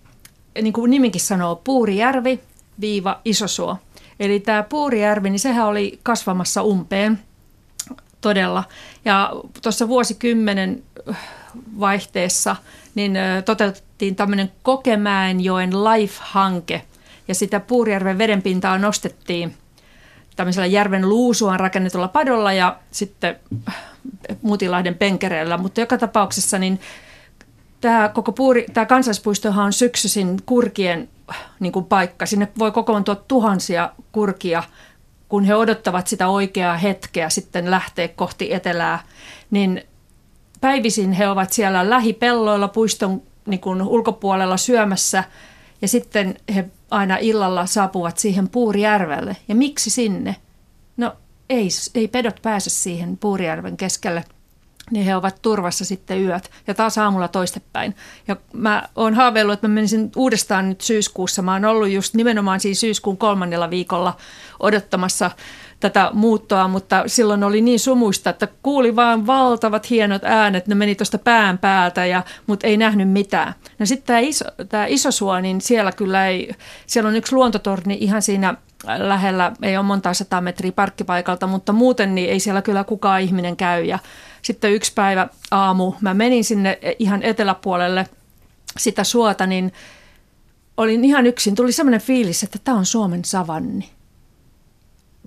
niin kuin nimikin sanoo, Puurijärvi-Isosuo. Eli tämä Puurijärvi, niin sehän oli kasvamassa umpeen todella. Ja tuossa vuosikymmenen vaihteessa niin toteutettiin tämmöinen Kokemäenjoen LIFE-hanke ja sitä Puurijärven vedenpintaa nostettiin tämmöisellä järven luusuaan rakennetulla padolla ja sitten Mutilahden penkereellä, mutta joka tapauksessa niin tämä koko tämä kansallispuistohan on syksyisin kurkien niin kuin paikka. Sinne voi kokoontua tuhansia kurkia, kun he odottavat sitä oikeaa hetkeä sitten lähteä kohti etelää, niin päivisin he ovat siellä lähipelloilla puiston niin kuin ulkopuolella syömässä ja sitten he aina illalla saapuvat siihen Puurijärvelle. Ja miksi sinne? No ei pedot pääse siihen Puurijärven keskelle. niin he ovat turvassa sitten yöt ja taas aamulla toistepäin. Ja mä oon haaveillut, että mä menisin uudestaan nyt syyskuussa. Mä oon ollut just nimenomaan siinä syyskuun 3. viikolla odottamassa tätä muuttoa, mutta silloin oli niin sumuista, että kuuli vaan valtavat hienot äänet, ne meni tuosta pään päältä, mutta ei nähnyt mitään. No sitten tämä Isosuo, niin siellä kyllä ei, siellä on yksi luontotorni ihan siinä lähellä, ei ole monta 100 metriä parkkipaikalta, mutta muuten niin ei siellä kyllä kukaan ihminen käy. Ja sitten yksi päivä aamu, mä menin sinne ihan eteläpuolelle sitä suota, niin olin ihan yksin, tuli semmoinen fiilis, että tämä on Suomen savanni.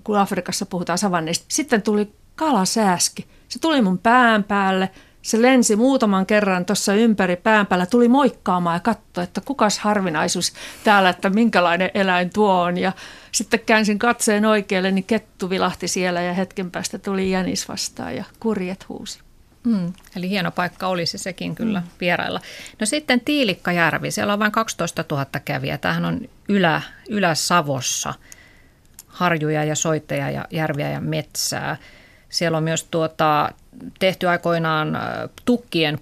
Kun Afrikassa puhutaan savanneista. Sitten tuli kalasääski. Se tuli mun pään päälle. Se lensi muutaman kerran tuossa ympäri pään päällä. Tuli moikkaamaan ja katsoi, että kukas harvinaisuus täällä, että minkälainen eläin tuo on. Ja sitten käänsin katseen oikealle, niin kettu vilahti siellä ja hetken päästä tuli jänis vastaan ja kurjet huusi. Eli hieno paikka olisi sekin kyllä vierailla. No sitten Tiilikkajärvi. Siellä on vain 12 000 kävijää. Tämähän on Ylä-Savossa. Harjuja ja soitteja ja järviä ja metsää. Siellä on myös tehty aikoinaan tukkien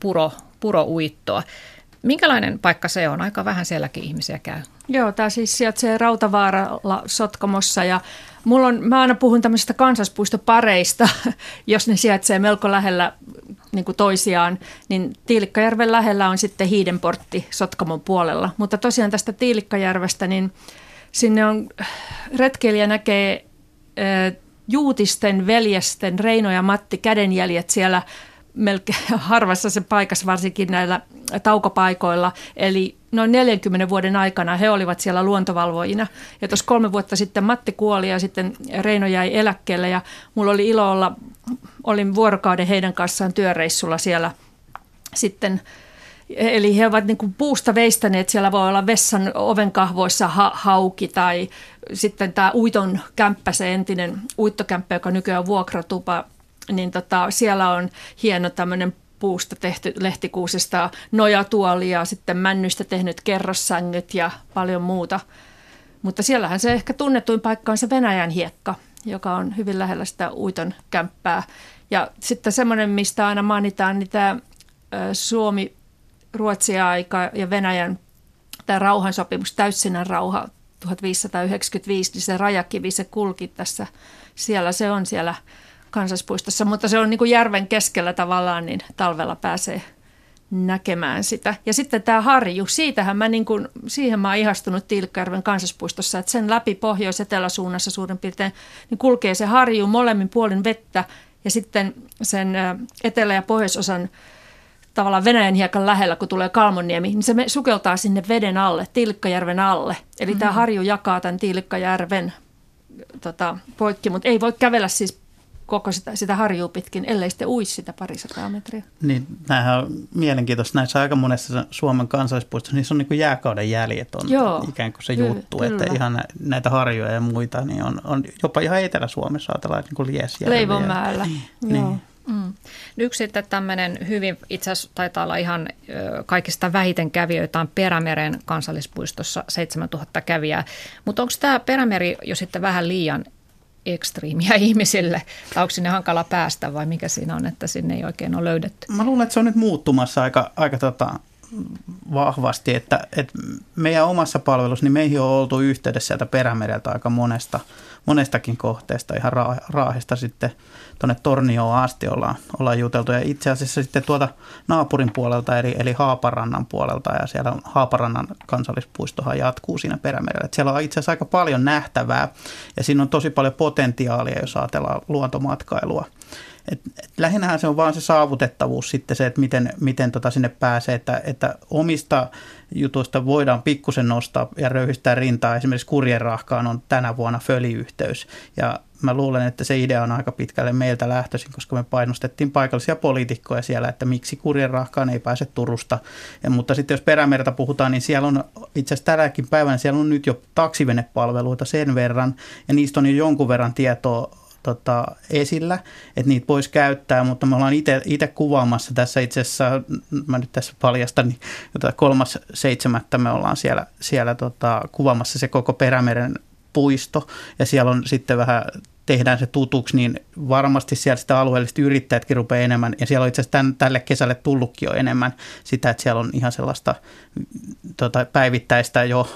purouittoa. Minkälainen paikka se on? Aika vähän sielläkin ihmisiä käy. Joo, tämä siis sijaitsee Rautavaaralla Sotkamossa ja mä aina puhun tämmöisistä kansallispuistopareista, jos ne sijaitsee melko lähellä niin kuin toisiaan, niin Tiilikkajärven lähellä on sitten Hiidenportti Sotkamon puolella. Mutta tosiaan tästä Tiilikkajärvestä, niin sinne on, retkeilijä näkee Juutisten veljesten Reino ja Matti kädenjäljet siellä melkein harvassa sen paikassa, varsinkin näillä taukopaikoilla. Eli noin 40 vuoden aikana he olivat siellä luontovalvojina. Ja tuossa 3 vuotta sitten Matti kuoli ja sitten Reino jäi eläkkeelle ja mulla oli ilo olin vuorokauden heidän kanssaan työreissulla siellä sitten. Eli he ovat niin kuin puusta veistäneet, siellä voi olla vessan ovenkahvoissa hauki tai sitten tämä uiton kämppä, se entinen uittokämppä, joka nykyään on vuokratupa, niin siellä on hieno tämmöinen puusta tehty lehtikuusesta nojatuoli ja sitten männystä tehnyt kerrossängyt ja paljon muuta. Mutta siellähän se ehkä tunnetuin paikka on se Venäjän hiekka, joka on hyvin lähellä sitä uiton kämppää. Ja sitten semmoinen, mistä aina mainitaan, niin tämä Suomi Ruotsia-aika ja Venäjän tämä rauhansopimus, Täyssinän rauha 1595, niin se rajakivi, se kulki tässä, se on siellä kansallispuistossa, mutta se on niin kuin järven keskellä tavallaan, niin talvella pääsee näkemään sitä. Ja sitten tämä harju, siihen mä oon ihastunut Tiilikkajärven kansallispuistossa, että sen läpi pohjois-eteläsuunnassa suurin piirtein niin kulkee se harju molemmin puolin vettä ja sitten sen etelä- ja pohjoisosan tavallaan Venäjän hiekan lähellä, kun tulee Kalmonniemi, niin se sukeltaa sinne veden alle, Tiilikkajärven alle. Eli tämä harju jakaa tämän Tiilikkajärven poikki, mutta ei voi kävellä siis koko sitä harjua pitkin, ellei sitten uisi sitä 200 metriä. Niin, nämähän on mielenkiintoista. Näissä aika monessa Suomen kansallispuistossa, niissä on niin kuin jääkauden jäljet on ikään kuin se juttu, kyllä. Että ihan näitä harjoja ja muita, niin on jopa ihan Etelä-Suomessa ajatellaan niin kuin Liesjärvi. Leivonmäellä, niin. Yksi sitten tämmöinen hyvin, itse asiassa taitaa olla ihan kaikista vähiten kävijöitä on Perämeren kansallispuistossa 7000 kävijää. Mutta onko tämä Perämeri jo sitten vähän liian ekstriimiä ihmisille? Tai onko sinne hankala päästä vai mikä siinä on, että sinne ei oikein ole löydetty? Mä luulen, että se on nyt muuttumassa aika vahvasti, että meidän omassa palvelussa, niin meihin on oltu yhteydessä sieltä Perämereltä aika monestakin kohteesta, ihan Raahesta sitten tuonne Tornioon asti ollaan juteltu. Ja itse asiassa sitten tuolta naapurin puolelta, eli Haaparannan puolelta, ja siellä Haaparannan kansallispuistohan jatkuu siinä Perämerellä. Että siellä on itse asiassa aika paljon nähtävää, ja siinä on tosi paljon potentiaalia, jos ajatellaan luontomatkailua. Et lähinnähän se on vaan se saavutettavuus sitten se, että miten sinne pääsee, että omista jutuista voidaan pikkusen nostaa ja röyhistää rintaa. Esimerkiksi Kurjenrahkaan on tänä vuonna föliyhteys ja mä luulen, että se idea on aika pitkälle meiltä lähtöisin, koska me painostettiin paikallisia poliitikkoja siellä, että miksi Kurjenrahkaan ei pääse Turusta. Mutta sitten jos Perämerta puhutaan, niin siellä on itse asiassa tänäkin päivänä siellä on nyt jo taksivenepalveluita sen verran ja niistä on jo jonkun verran tietoa esillä, että niitä voisi käyttää, mutta me ollaan itse kuvaamassa tässä itse asiassa, mä nyt tässä paljastan, niin 3.7. me ollaan siellä kuvaamassa se koko Perämeren puisto ja siellä on sitten vähän tehdään se tutuksi, niin varmasti siellä sitä alueellisesti yrittäjätkin rupeaa enemmän. Ja siellä on itse asiassa tälle kesälle tullutkin jo enemmän sitä, että siellä on ihan sellaista päivittäistä jo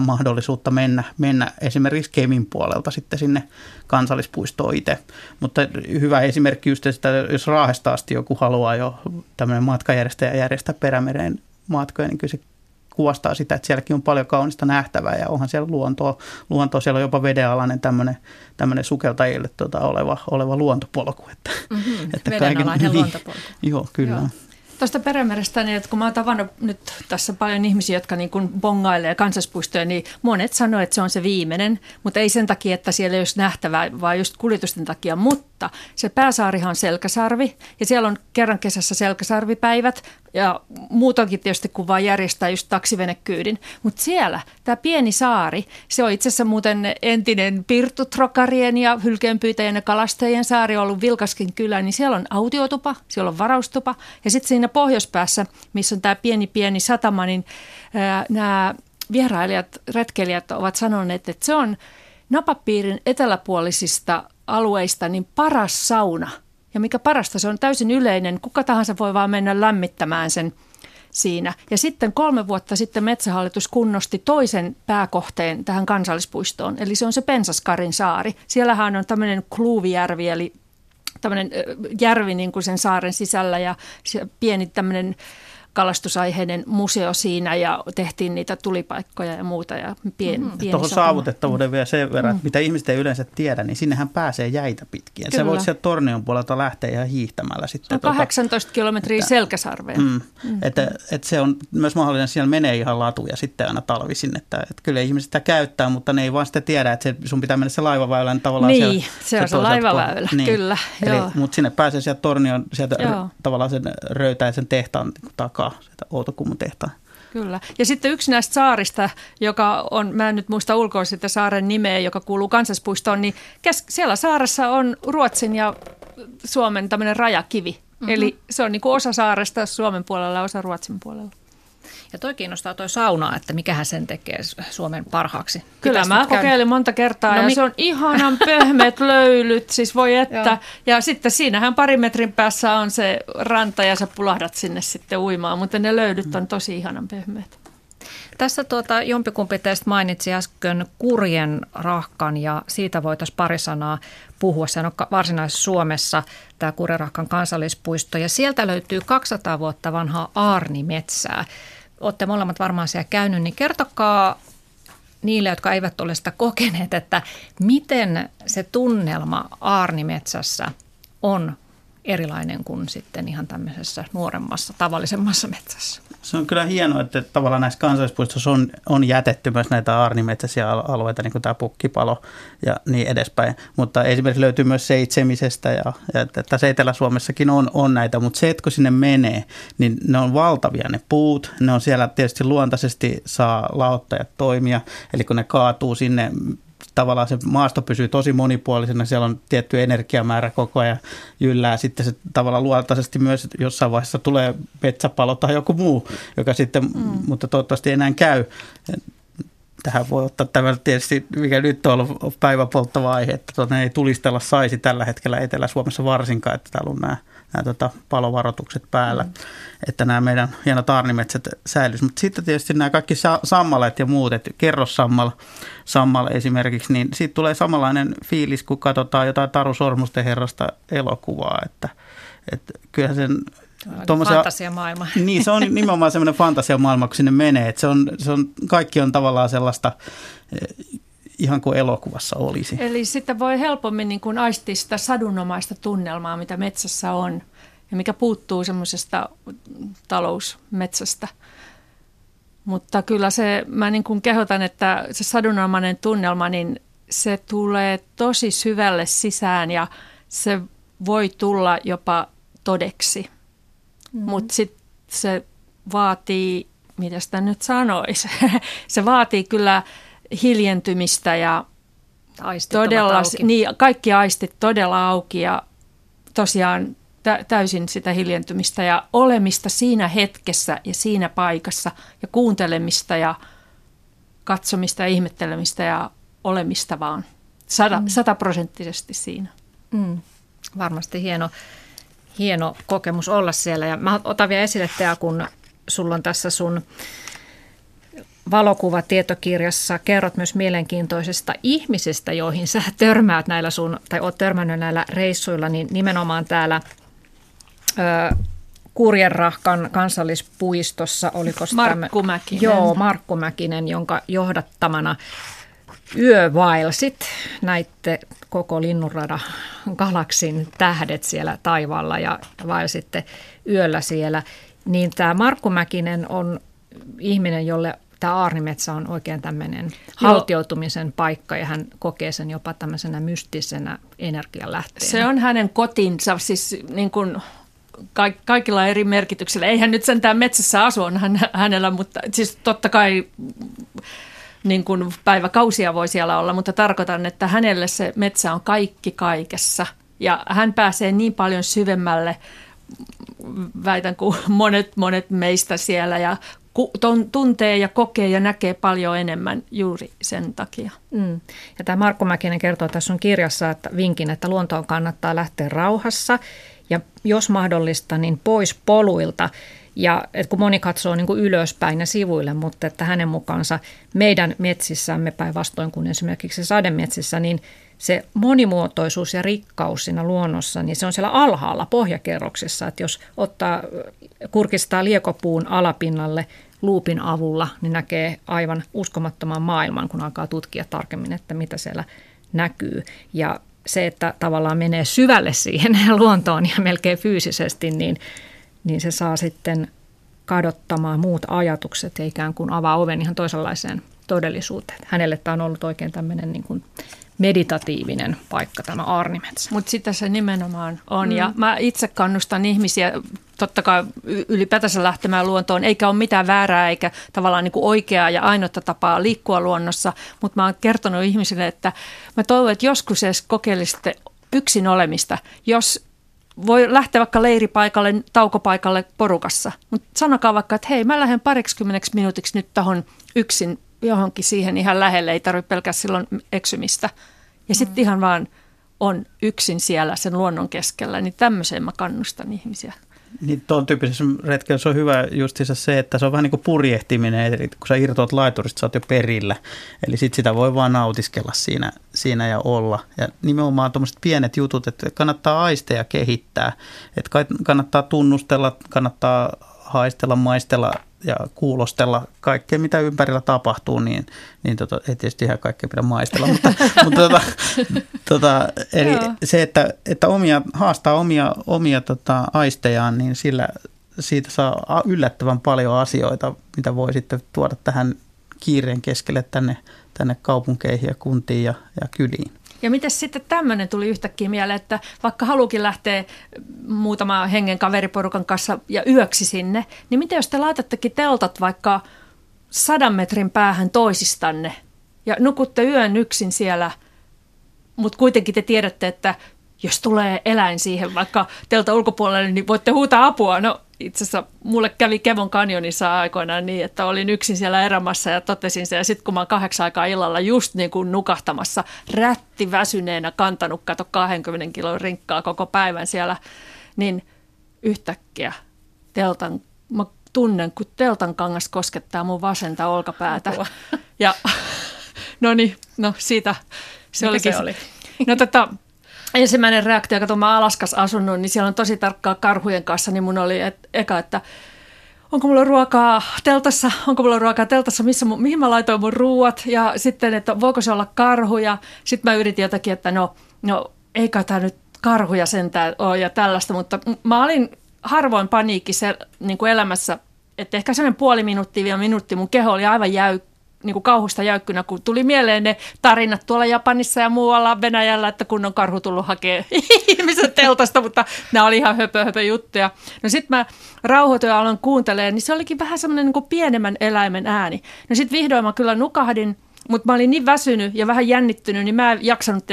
mahdollisuutta mennä esimerkiksi Kemin puolelta sitten sinne kansallispuistoon itse. Mutta hyvä esimerkki just sitä, jos Raahesta asti joku haluaa jo tämmöinen matkajärjestäjä järjestää Perämereen matkoja, niin kyllä se kuvastaa sitä, että sielläkin on paljon kaunista nähtävää ja onhan siellä luontoa. Siellä on jopa vedenalainen tämmöinen sukeltajille oleva luontopolku. Että, että vedenalainen luontopolku. Joo, kyllä. Joo. Tuosta Perämerestä, niin että kun mä oon tavannut nyt tässä paljon ihmisiä, jotka niin kuin bongailee kansallispuistoja, niin monet sanoo, että se on se viimeinen, mutta ei sen takia, että siellä ei olisi nähtävää, vaan just kuljetusten takia. Mutta se pääsaarihan on Selkäsarvi ja siellä on kerran kesässä Selkäsarvipäivät ja muutoinkin tietysti kun vaan järjestää just taksivenekyydin. Mutta siellä tämä pieni saari, se on itse asiassa muuten entinen pirtutrokarien ja hylkeenpyytäjien ja kalastajien saari, on ollut vilkaskin kylä, niin siellä on autiotupa, siellä on varaustupa ja sitten siinä pohjoispäässä, missä on tämä pieni satama, niin nämä vierailijat, retkeilijät ovat sanoneet, että se on napapiirin eteläpuolisista alueista niin paras sauna. Ja mikä parasta, se on täysin yleinen. Kuka tahansa voi vaan mennä lämmittämään sen siinä. Ja sitten 3 vuotta sitten Metsähallitus kunnosti toisen pääkohteen tähän kansallispuistoon. Eli se on se Pensaskarin saari. Siellähän on tämmöinen Kluuvijärvi, eli tämmöinen järvi niin kuin sen saaren sisällä ja pieni tämmöinen kalastusaiheinen museo siinä ja tehtiin niitä tulipaikkoja ja muuta. Ja tuohon saavutettavuuden vielä sen verran, että mitä ihmiset ei yleensä tiedä, niin sinnehän pääsee jäitä pitkin. Sä voit sieltä Tornion puolelta lähteä ihan hiihtämällä. Sitten, 18 kilometriä Selkäsarveen. Että se on myös mahdollinen, siellä menee ihan latuja sitten aina talvisin. Että kyllä ihmiset sitä käyttää, mutta ne ei vaan sitä tiedä, että sun pitää mennä se laivaväylän tavallaan. Niin, siellä, se on se laivaväylä, niin. Kyllä. Mutta sinne pääsee sieltä Tornion, sieltä tavallaan sen Röytäisen tehtaan takaa. Sitä Outokummun tehtaan. Kyllä. Ja sitten yksi näistä saarista, joka on, mä en nyt muista ulkoa sitä saaren nimeä, joka kuuluu kansallispuistoon, niin siellä saaressa on Ruotsin ja Suomen tämmöinen rajakivi. Eli se on niin kuin osa saaresta Suomen puolella ja osa Ruotsin puolella. Ja toi kiinnostaa toi sauna, että mikähän sen tekee Suomen parhaaksi. Kyllä mä kokeilin monta kertaa ja se on ihanan pöhmeät löylyt, siis voi että. Ja sitten siinähän 2 metrin päässä on se ranta ja sä pulahdat sinne sitten uimaan, mutta ne löylyt on tosi ihanan pöhmeät. Tässä jompikumpi teistä mainitsi äsken Kurjenrahkan ja siitä voitaisiin pari sanaa puhua. Se on Varsinais-Suomessa tämä Kurjenrahkan kansallispuisto ja sieltä löytyy 200 vuotta vanhaa aarnimetsää. Olette molemmat varmaan siellä käynyt, niin kertokaa niille, jotka eivät ole sitä kokeneet, että miten se tunnelma aarnimetsässä on erilainen kuin sitten ihan tämmöisessä nuoremmassa, tavallisemmassa metsässä. Se on kyllä hienoa, että tavallaan näissä kansallispuistoissa on jätetty myös näitä aarnimetsäisiä alueita, niin kuin tämä Pukkipalo ja niin edespäin. Mutta esimerkiksi löytyy myös Seitsemisestä ja tässä Etelä-Suomessakin on näitä, mutta se, että kun sinne menee, niin ne on valtavia ne puut. Ne on siellä tietysti luontaisesti saa lahoittajat toimia, eli kun ne kaatuu sinne, tavallaan se maasto pysyy tosi monipuolisena, siellä on tietty energiamäärä koko ajan yllää. Sitten se tavallaan luontaisesti myös jossain vaiheessa tulee metsäpalo tai joku muu, joka sitten, mutta toivottavasti enää käy. Tähän voi ottaa tämä tietysti, mikä nyt on ollut päivänpolttava aihe, että ei tulistella saisi tällä hetkellä Etelä-Suomessa varsinkaan, että täällä on nämä palovaroitukset päällä, että nämä meidän hienot aarnimetsät säilyisi. Mutta sitten tietysti nämä kaikki sammalet ja muut, että kerrossammal esimerkiksi, niin siitä tulee samanlainen fiilis, kun katsotaan jotain Taru Sormusten herrasta -elokuvaa, että kyllähän sen... Fantasiamaailma. Niin, se on nimenomaan semmoinen fantasiamaailma, kun sinne menee. Että kaikki on tavallaan sellaista, ihan kuin elokuvassa olisi. Eli sitten voi helpommin niin kuin aistia sitä sadunomaista tunnelmaa, mitä metsässä on ja mikä puuttuu semmoisesta talousmetsästä. Mutta kyllä mä niin kuin kehotan, että se sadunomainen tunnelma, niin se tulee tosi syvälle sisään ja se voi tulla jopa todeksi. Mutta sitten se vaatii, mitä sitä nyt sanoisi, se vaatii kyllä hiljentymistä ja todella, niin, kaikki aistit todella auki ja tosiaan täysin sitä hiljentymistä ja olemista siinä hetkessä ja siinä paikassa ja kuuntelemista ja katsomista ja ihmettelemistä ja olemista vaan. 100% siinä. Mm. Varmasti hieno kokemus olla siellä. Ja mä otan vielä esille, Tea, kun sulla on tässä sun valokuvatietokirjassa kerrot myös mielenkiintoisesta ihmisestä, joihin sä törmäät näillä sun, tai oot törmännyt näillä reissuilla, niin nimenomaan täällä Kurjenrahkan kansallispuistossa, oliko Markku Mäkinen. Joo, Markku Mäkinen, jonka johdattamana yövaelsit näitte koko Linnunradan galaksin tähdet siellä taivaalla ja vaelsitte yöllä siellä. Niin tämä Markku Mäkinen on ihminen, jolle tämä aarnimetsä on oikein tämmöinen haltioitumisen paikka, ja hän kokee sen jopa tämmöisenä mystisenä energianlähteenä. Se on hänen kotinsa, siis niin kuin kaikilla eri merkityksillä. Eihän nyt sentään metsässä asu on hänellä, mutta siis totta kai niin kuin päiväkausia voi siellä olla, mutta tarkoitan, että hänelle se metsä on kaikki kaikessa, ja hän pääsee niin paljon syvemmälle, väitän, kuin monet meistä siellä, ja tuntee ja kokee ja näkee paljon enemmän juuri sen takia. Mm. Ja tämä Markku Mäkinen kertoo tässä sun kirjassa, että vinkin, että luontoon kannattaa lähteä rauhassa ja jos mahdollista, niin pois poluilta. Ja että kun moni katsoo niin kuin ylöspäin ja sivuille, mutta että hänen mukaansa meidän metsissämme päinvastoin kuin esimerkiksi sademetsissä, niin se monimuotoisuus ja rikkaus siinä luonnossa, niin se on siellä alhaalla pohjakerroksessa, että jos kurkistaa liekopuun alapinnalle luupin avulla, niin näkee aivan uskomattoman maailman, kun alkaa tutkia tarkemmin, että mitä siellä näkyy. Ja se, että tavallaan menee syvälle siihen luontoon ja melkein fyysisesti, niin se saa sitten kadottamaan muut ajatukset ja ikään kuin avaa oven ihan toisenlaiseen todellisuuteen. Hänelle tämä on ollut oikein tämmöinen niin kuin meditatiivinen paikka tämä aarnimetsä. Mutta sitä se nimenomaan on. Ja mä itse kannustan ihmisiä totta kai ylipäätänsä lähtemään luontoon, eikä ole mitään väärää eikä tavallaan niin kuin oikeaa ja ainoa tapaa liikkua luonnossa. Mutta mä oon kertonut ihmisille, että mä toivon, että joskus edes kokeilisitte yksin olemista, jos voi lähteä vaikka leiripaikalle, taukopaikalle porukassa, mutta sanokaa vaikka, että hei, mä lähden 20 minuutiksi nyt tohon yksin johonkin siihen ihan lähelle, ei tarvitse pelkää silloin eksymistä. Ja sitten ihan vaan on yksin siellä sen luonnon keskellä, niin tämmöiseen mä kannustan ihmisiä. Niin tuon tyyppisessä retkellä se on hyvä just se, että se on vähän niin kuin purjehtiminen, eli kun sä irtoat laiturista, sä oot jo perillä, eli sit sitä voi vaan nautiskella siinä ja olla. Ja nimenomaan tuommoiset pienet jutut, että kannattaa aisteja kehittää, että kannattaa tunnustella, kannattaa haistella, maistella ja kuulostella kaikkea, mitä ympärillä tapahtuu, niin ei tietysti ihan kaikkea pidä maistella, mutta eli se, että haastaa omia aistejaan, niin siitä saa yllättävän paljon asioita, mitä voi sitten tuoda tähän kiireen keskelle tänne kaupunkeihin ja kuntiin ja kyliin. Ja mites sitten tämmöinen tuli yhtäkkiä mieleen, että vaikka haluukin lähteä muutama hengen kaveriporukan kanssa ja yöksi sinne, niin miten jos te laitattekin teltat vaikka 100 metrin päähän toisistanne ja nukutte yön yksin siellä, mutta kuitenkin te tiedätte, että jos tulee eläin siihen vaikka teltan ulkopuolelle, niin voitte huutaa apua. No itse asiassa mulle kävi Kevon kanjonissa aikoinaan niin, että olin yksin siellä erämassa ja totesin sen. Ja sitten kun mä oon 8 aikaa illalla just niin kuin nukahtamassa, rätti väsyneenä kantanut, kato 20 kilon rinkkaa koko päivän siellä, niin yhtäkkiä mä tunnen, kun teltan kangas koskettaa mun vasenta olkapäätä. Apua. Ja no siitä se olikin. Se oli? No ensimmäinen reaktio, kun mä Alaskas asunut, niin siellä on tosi tarkkaa karhujen kanssa, niin mun oli eka, että onko mulla ruokaa teltassa, mihin mä laitoin mun ruuat, ja sitten, että voiko se olla karhuja. Sitten mä yritin jotakin, että no eikä tämä nyt karhuja sentään ole ja tällaista, mutta mä olin harvoin paniikissa niin kuin elämässä, että ehkä sellainen puoli minuuttia vielä minuutti mun keho oli aivan jäykkä. Niin kuin kauhusta jäykkynä, kun tuli mieleen ne tarinat tuolla Japanissa ja muualla Venäjällä, että kun on karhu tullut hakemaan ihmisen teltasta, mutta nämä oli ihan höpö juttuja. No sitten mä rauhoituin ja aloin kuuntelemaan, niin se olikin vähän semmoinen niin kuin pienemmän eläimen ääni. No sitten vihdoin mä kyllä nukahdin, mutta mä olin niin väsynyt ja vähän jännittynyt, niin mä en jaksanut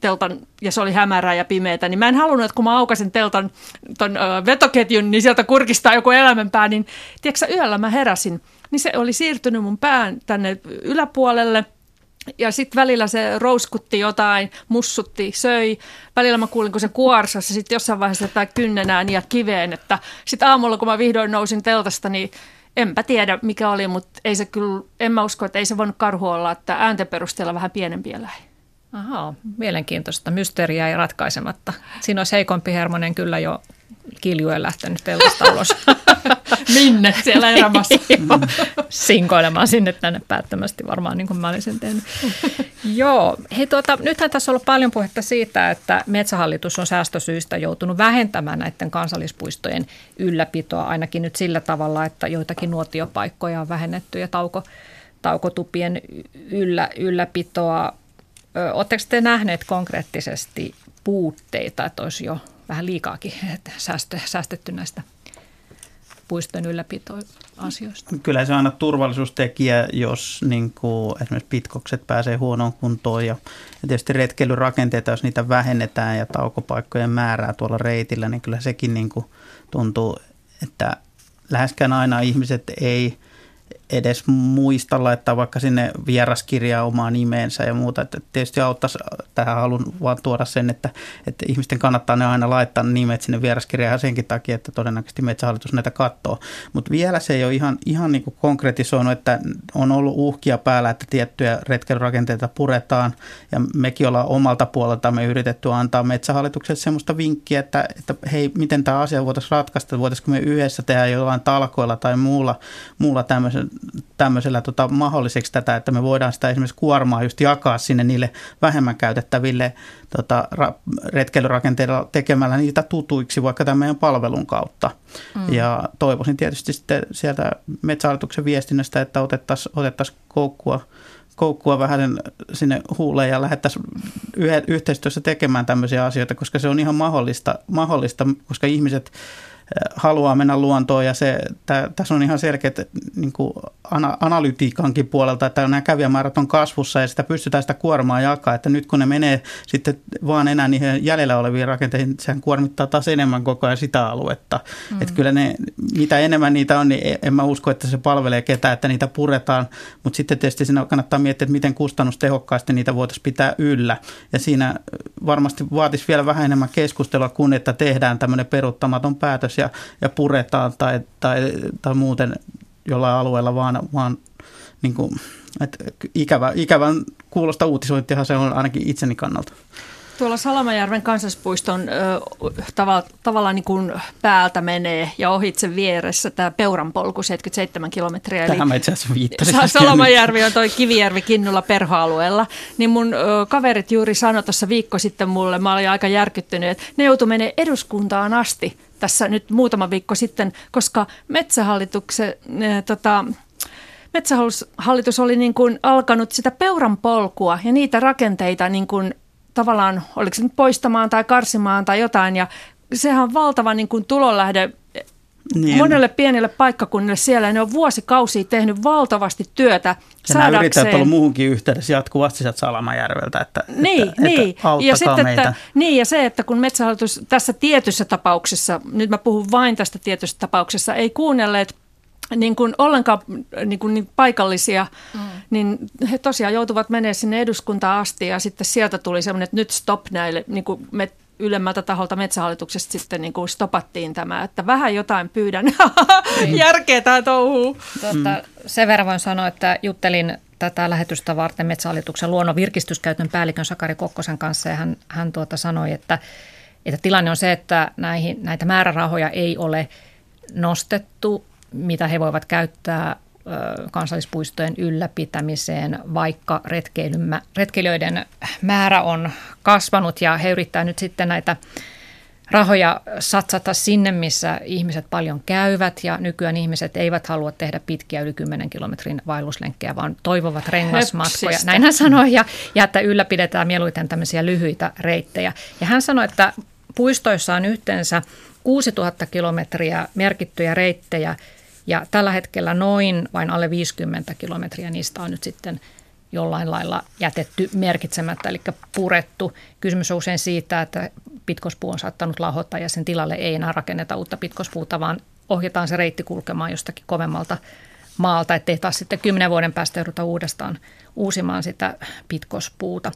teltan, ja se oli hämärää ja pimeätä, niin mä en halunnut, että kun mä aukasin teltan ton vetoketjun, niin sieltä kurkistaa joku eläimenpää, niin tiedätkö sä, yöllä mä heräsin. Niin se oli siirtynyt mun pään tänne yläpuolelle Ja sitten välillä se rouskutti jotain, mussutti, söi. Välillä mä kuulin, kun se kuorsasi sitten jossain vaiheessa jotain kynnenään ja kiveen. Että sitten aamulla, kun mä vihdoin nousin teltasta, niin enpä tiedä mikä oli, mutta ei se kyllä, en mä usko, että ei se voinut karhu olla, että äänten perusteella vähän pienempi eläin. Ahaa, mielenkiintoista. Mysteeriä ei ratkaisematta. Siinä olisi heikompi hermonen kyllä jo kiljuen lähtenyt teltasta ulos. Minne? Siellä erämassa. Sinkoilemaan sinne tänne päättömästi varmaan, niin kuin mä olin sen tehnyt. Joo. Hei, nythän tässä on ollut paljon puhetta siitä, että Metsähallitus on säästösyistä joutunut vähentämään näiden kansallispuistojen ylläpitoa, ainakin nyt sillä tavalla, että joitakin nuotiopaikkoja on vähennetty ja taukotupien ylläpitoa. Oletteko te nähneet konkreettisesti puutteita, että olisi jo vähän liikaakin säästetty näistä puistojen ylläpitoasioista? Kyllä se on aina turvallisuustekijä, jos niin kuin esimerkiksi pitkokset pääsee huonoon kuntoon ja tietysti retkeilyrakenteita, jos niitä vähennetään ja taukopaikkojen määrää tuolla reitillä, niin kyllä sekin niin kuin tuntuu, että läheskään aina ihmiset ei edes muista laittaa vaikka sinne vieraskirjaa omaa nimeensä ja muuta. Että tietysti auttaisi, tähän haluan vaan tuoda sen, että ihmisten kannattaa ne aina laittaa nimet sinne vieraskirjaan senkin takia, että todennäköisesti Metsähallitus näitä katsoo. Mutta vielä se ei ole ihan niin kuin konkretisoinut, että on ollut uhkia päällä, että tiettyjä retkeilyrakenteita puretaan ja mekin ollaan omalta puolelta me yritetty antaa Metsähallitukselle sellaista vinkkiä, että hei, miten tämä asia voitaisiin ratkaista, voitaisiko me yhdessä tehdä jollain talkoilla tai muulla tämmöisellä mahdolliseksi tätä, että me voidaan sitä esimerkiksi kuormaa just jakaa sinne niille vähemmän käytettäville retkeilyrakenteilla tekemällä niitä tutuiksi vaikka tämän meidän palvelun kautta. Mm. Ja toivoisin tietysti sitten sieltä Metsähallituksen viestinnästä, että otettaisiin koukkua vähän sinne huuleen ja lähdettäisiin yhteistyössä tekemään tämmöisiä asioita, koska se on ihan mahdollista koska ihmiset haluaa mennä luontoon ja tässä on ihan selkeät niin kuin analytiikankin puolelta, että nämä kävijämäärät on kasvussa ja sitä pystytään sitä kuormaa jakaa, että nyt kun ne menee sitten vaan enää niihin jäljellä oleviin rakenteisiin, sehän kuormittaa taas enemmän koko ajan sitä aluetta. Mm. Että kyllä ne, mitä enemmän niitä on, niin en mä usko, että se palvelee ketään, että niitä puretaan, mutta sitten tietysti siinä kannattaa miettiä, että miten kustannustehokkaasti niitä voitaisiin pitää yllä ja siinä varmasti vaatisi vielä vähän enemmän keskustelua kuin, että tehdään tämmöinen peruuttamaton päätös ja puretaan tai muuten jollain alueella vaan niin kuin, että ikävän kuulosta uutisointihan se on ainakin itseni kannalta. Tuolla Salamajärven kansallispuiston tavallaan niin kuin päältä menee ja ohitse vieressä tämä Peuranpolku 77 kilometriä. Tähän mä itse asiassa viittasin. Salamajärvi on toi Kivijärvi Kinnulla perhoalueella. Niin mun kaverit juuri sanoi tuossa viikko sitten mulle, mä olin aika järkyttynyt, että ne joutui menee eduskuntaan asti tässä nyt muutama viikko sitten, koska Metsähallitus oli niin kuin alkanut sitä Peuranpolkua ja niitä rakenteita niin kuin tavallaan, oliko se nyt poistamaan tai karsimaan tai jotain, ja sehän on valtava niin kuin tulonlähde monelle pienelle paikkakunnille siellä. Ne on vuosikausia tehnyt valtavasti työtä saadakseen. Nämä yrittävät olla muuhunkin yhteydessä jatkuvasti sieltä Salamajärveltä, että auttakaa ja sitten, meitä. Ja se, että kun Metsähallitus tässä tietyssä tapauksessa, nyt mä puhun vain tästä tietyssä tapauksessa, ei kuunnelleet niin kuin ollenkaan niin kuin niin paikallisia, niin he tosiaan joutuvat menemään sinne eduskuntaan asti ja sitten sieltä tuli semmoinen, että nyt stop näille, niin kuin me ylemmältä taholta Metsähallituksesta sitten niin kuin stopattiin tämä, että vähän jotain pyydän järkeä tämä touhuu. Sen verran voin sanoa, että juttelin tätä lähetystä varten Metsähallituksen luonnon virkistyskäytön päällikön Sakari Kokkosen kanssa ja hän sanoi, että tilanne on se, että näitä määrärahoja ei ole nostettu, mitä he voivat käyttää kansallispuistojen ylläpitämiseen, vaikka retkeilijöiden määrä on kasvanut ja he yrittää nyt sitten näitä rahoja satsata sinne, missä ihmiset paljon käyvät ja nykyään ihmiset eivät halua tehdä pitkiä yli 10 kilometrin vaelluslenkkejä, vaan toivovat rengasmatkoja. Näin hän sanoi ja että ylläpidetään mieluiten tämmöisiä lyhyitä reittejä. Ja hän sanoi, että puistoissa on yhteensä 6000 kilometriä merkittyjä reittejä ja tällä hetkellä noin vain alle 50 kilometriä niistä on nyt sitten jollain lailla jätetty merkitsemättä, eli purettu. Kysymys on usein siitä, että pitkospuu on saattanut lahota ja sen tilalle ei enää rakenneta uutta pitkospuuta, vaan ohjataan se reitti kulkemaan jostakin kovemmalta maalta, ettei taas sitten 10 vuoden päästä jouduta uudestaan uusimaan sitä pitkospuuta.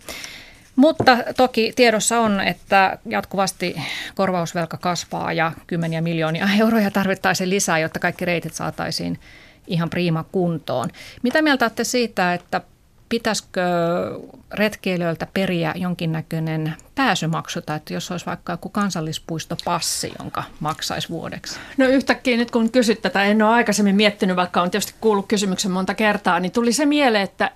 Mutta toki tiedossa on, että jatkuvasti korvausvelka kasvaa ja kymmeniä miljoonia euroja tarvittaisiin lisää, jotta kaikki reitit saataisiin ihan priima kuntoon. Mitä mieltä olette siitä, että pitäisikö retkeilijöiltä periä jonkinnäköinen pääsymaksu, tai että jos olisi vaikka joku kansallispuistopassi, jonka maksaisi vuodeksi? No yhtäkkiä nyt kun kysyt tätä, en ole aikaisemmin miettinyt, vaikka on tietysti kuullut kysymyksen monta kertaa, niin tuli se mieleen, että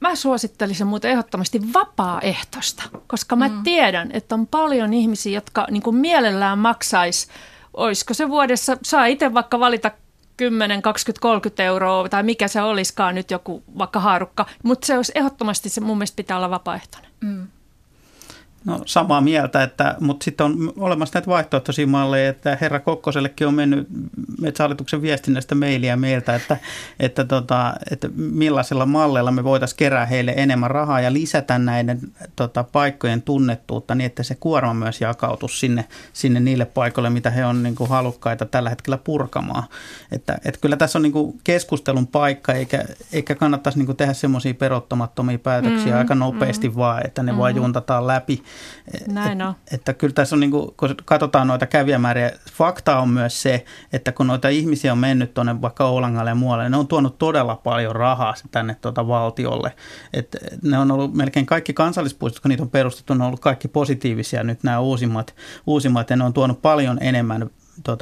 mä suosittelisin muuten ehdottomasti vapaaehtoista, koska mä tiedän, että on paljon ihmisiä, jotka niin kuin mielellään maksaisi, olisiko se vuodessa, saa itse vaikka valita 10, 20, 30 euroa tai mikä se olisikaan nyt joku vaikka haarukka, mutta se olisi ehdottomasti, se mun mielestä pitää olla vapaaehtoinen. Mm. No samaa mieltä, mutta sitten on olemassa näitä vaihtoehtoisia malleja, että herra Kokkosellekin on mennyt Metsähallituksen viestinnästä meiliä meiltä, että millaisella malleilla me voitaisiin kerää heille enemmän rahaa ja lisätä näiden paikkojen tunnettuutta niin, että se kuorma myös jakautuisi sinne niille paikoille, mitä he on niin kuin halukkaita tällä hetkellä purkamaan. Että kyllä tässä on niin kuin keskustelun paikka, eikä kannattaisi niin kuin tehdä semmoisia perottamattomia päätöksiä aika nopeasti vaan, että ne vaan juntataan läpi. Näin on. Että kyllä tässä on, niin kuin, kun katsotaan noita kävijämääriä, fakta on myös se, että kun noita ihmisiä on mennyt tuonne vaikka Oulangalle ja muualle, niin ne on tuonut todella paljon rahaa tänne valtiolle. Että ne on ollut melkein kaikki kansallispuistot, kun niitä on perustettu, ne on ollut kaikki positiivisia nyt nämä uusimmat ja ne on tuonut paljon enemmän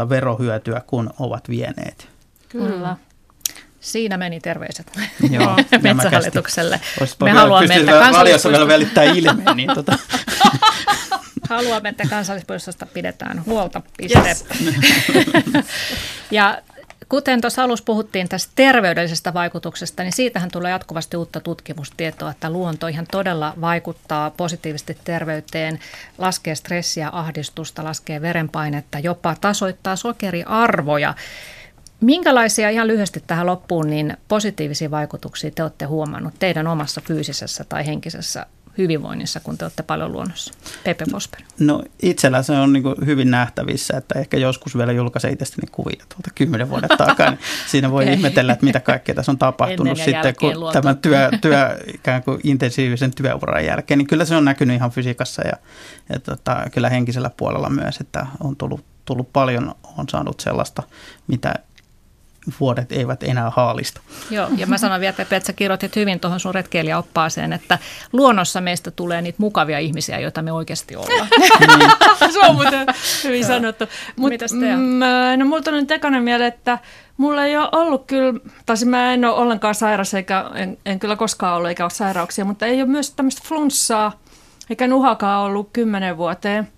verohyötyä kuin ovat vieneet. Kyllä. Siinä meni terveiset Metsähallitukselle. Me haluamme, että kansallispuistosta pidetään huolta. Yes. Ja kuten tuossa alussa puhuttiin tästä terveydellisestä vaikutuksesta, niin siitähän tulee jatkuvasti uutta tutkimustietoa, että luonto ihan todella vaikuttaa positiivisesti terveyteen, laskee stressiä, ahdistusta, laskee verenpainetta, jopa tasoittaa sokeriarvoja. Minkälaisia, ihan lyhyesti tähän loppuun, niin positiivisia vaikutuksia te olette huomannut teidän omassa fyysisessä tai henkisessä hyvinvoinnissa, kun te olette paljon luonnossa? Pepe Forsberg. No itsellä se on niin hyvin nähtävissä, että ehkä joskus vielä julkaisee itsestäni kuvia tuolta 10 vuoden takaa. Niin siinä voi ihmetellä, että mitä kaikkea tässä on tapahtunut sitten, kun tämän ikään kuin intensiivisen työuran jälkeen. Niin kyllä se on näkynyt ihan fysiikassa ja kyllä henkisellä puolella myös, että on tullut paljon, on saanut sellaista, mitä vuodet eivät enää haalista. Joo, ja mä sanon vielä, Pepe, että sä kirjoitit hyvin tuohon sun retkeilijäoppaaseen, että luonnossa meistä tulee niitä mukavia ihmisiä, joita me oikeasti ollaan. Se on muuten hyvin sanottu. Mitäs te? No multa on nyt ekana mieleen, että mulla ei ole ollut kyllä, tai mä en ole ollenkaan sairas, eikä en kyllä koskaan ollut, eikä ole sairauksia, mutta ei ole myös tämmöistä flunssaa, eikä nuhakaan ollut 10 vuoteen.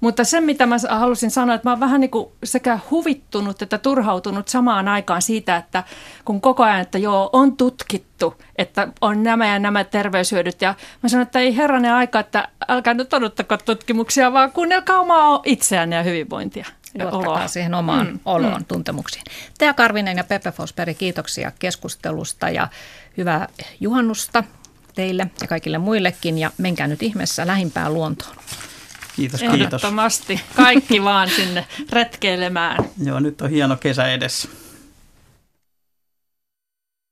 Mutta se, mitä mä halusin sanoa, että mä oon vähän niin kuin sekä huvittunut että turhautunut samaan aikaan siitä, että kun koko ajan, että joo, on tutkittu, että on nämä ja nämä terveyshyödyt. Ja mä sanon, että ei herranen aika, että älkää nyt odottako tutkimuksia, vaan kuunnelkaa omaa itseänne ja hyvinvointia. Luottakaa siihen omaan oloon, tuntemuksiin. Tea Karvinen ja Pepe Forsberg, kiitoksia keskustelusta ja hyvää juhannusta teille ja kaikille muillekin. Ja menkää nyt ihmeessä lähimpään luontoon. Kiitos, kiitos. Ehdottomasti. Kaikki vaan sinne retkeilemään. Joo, nyt on hieno kesä edessä.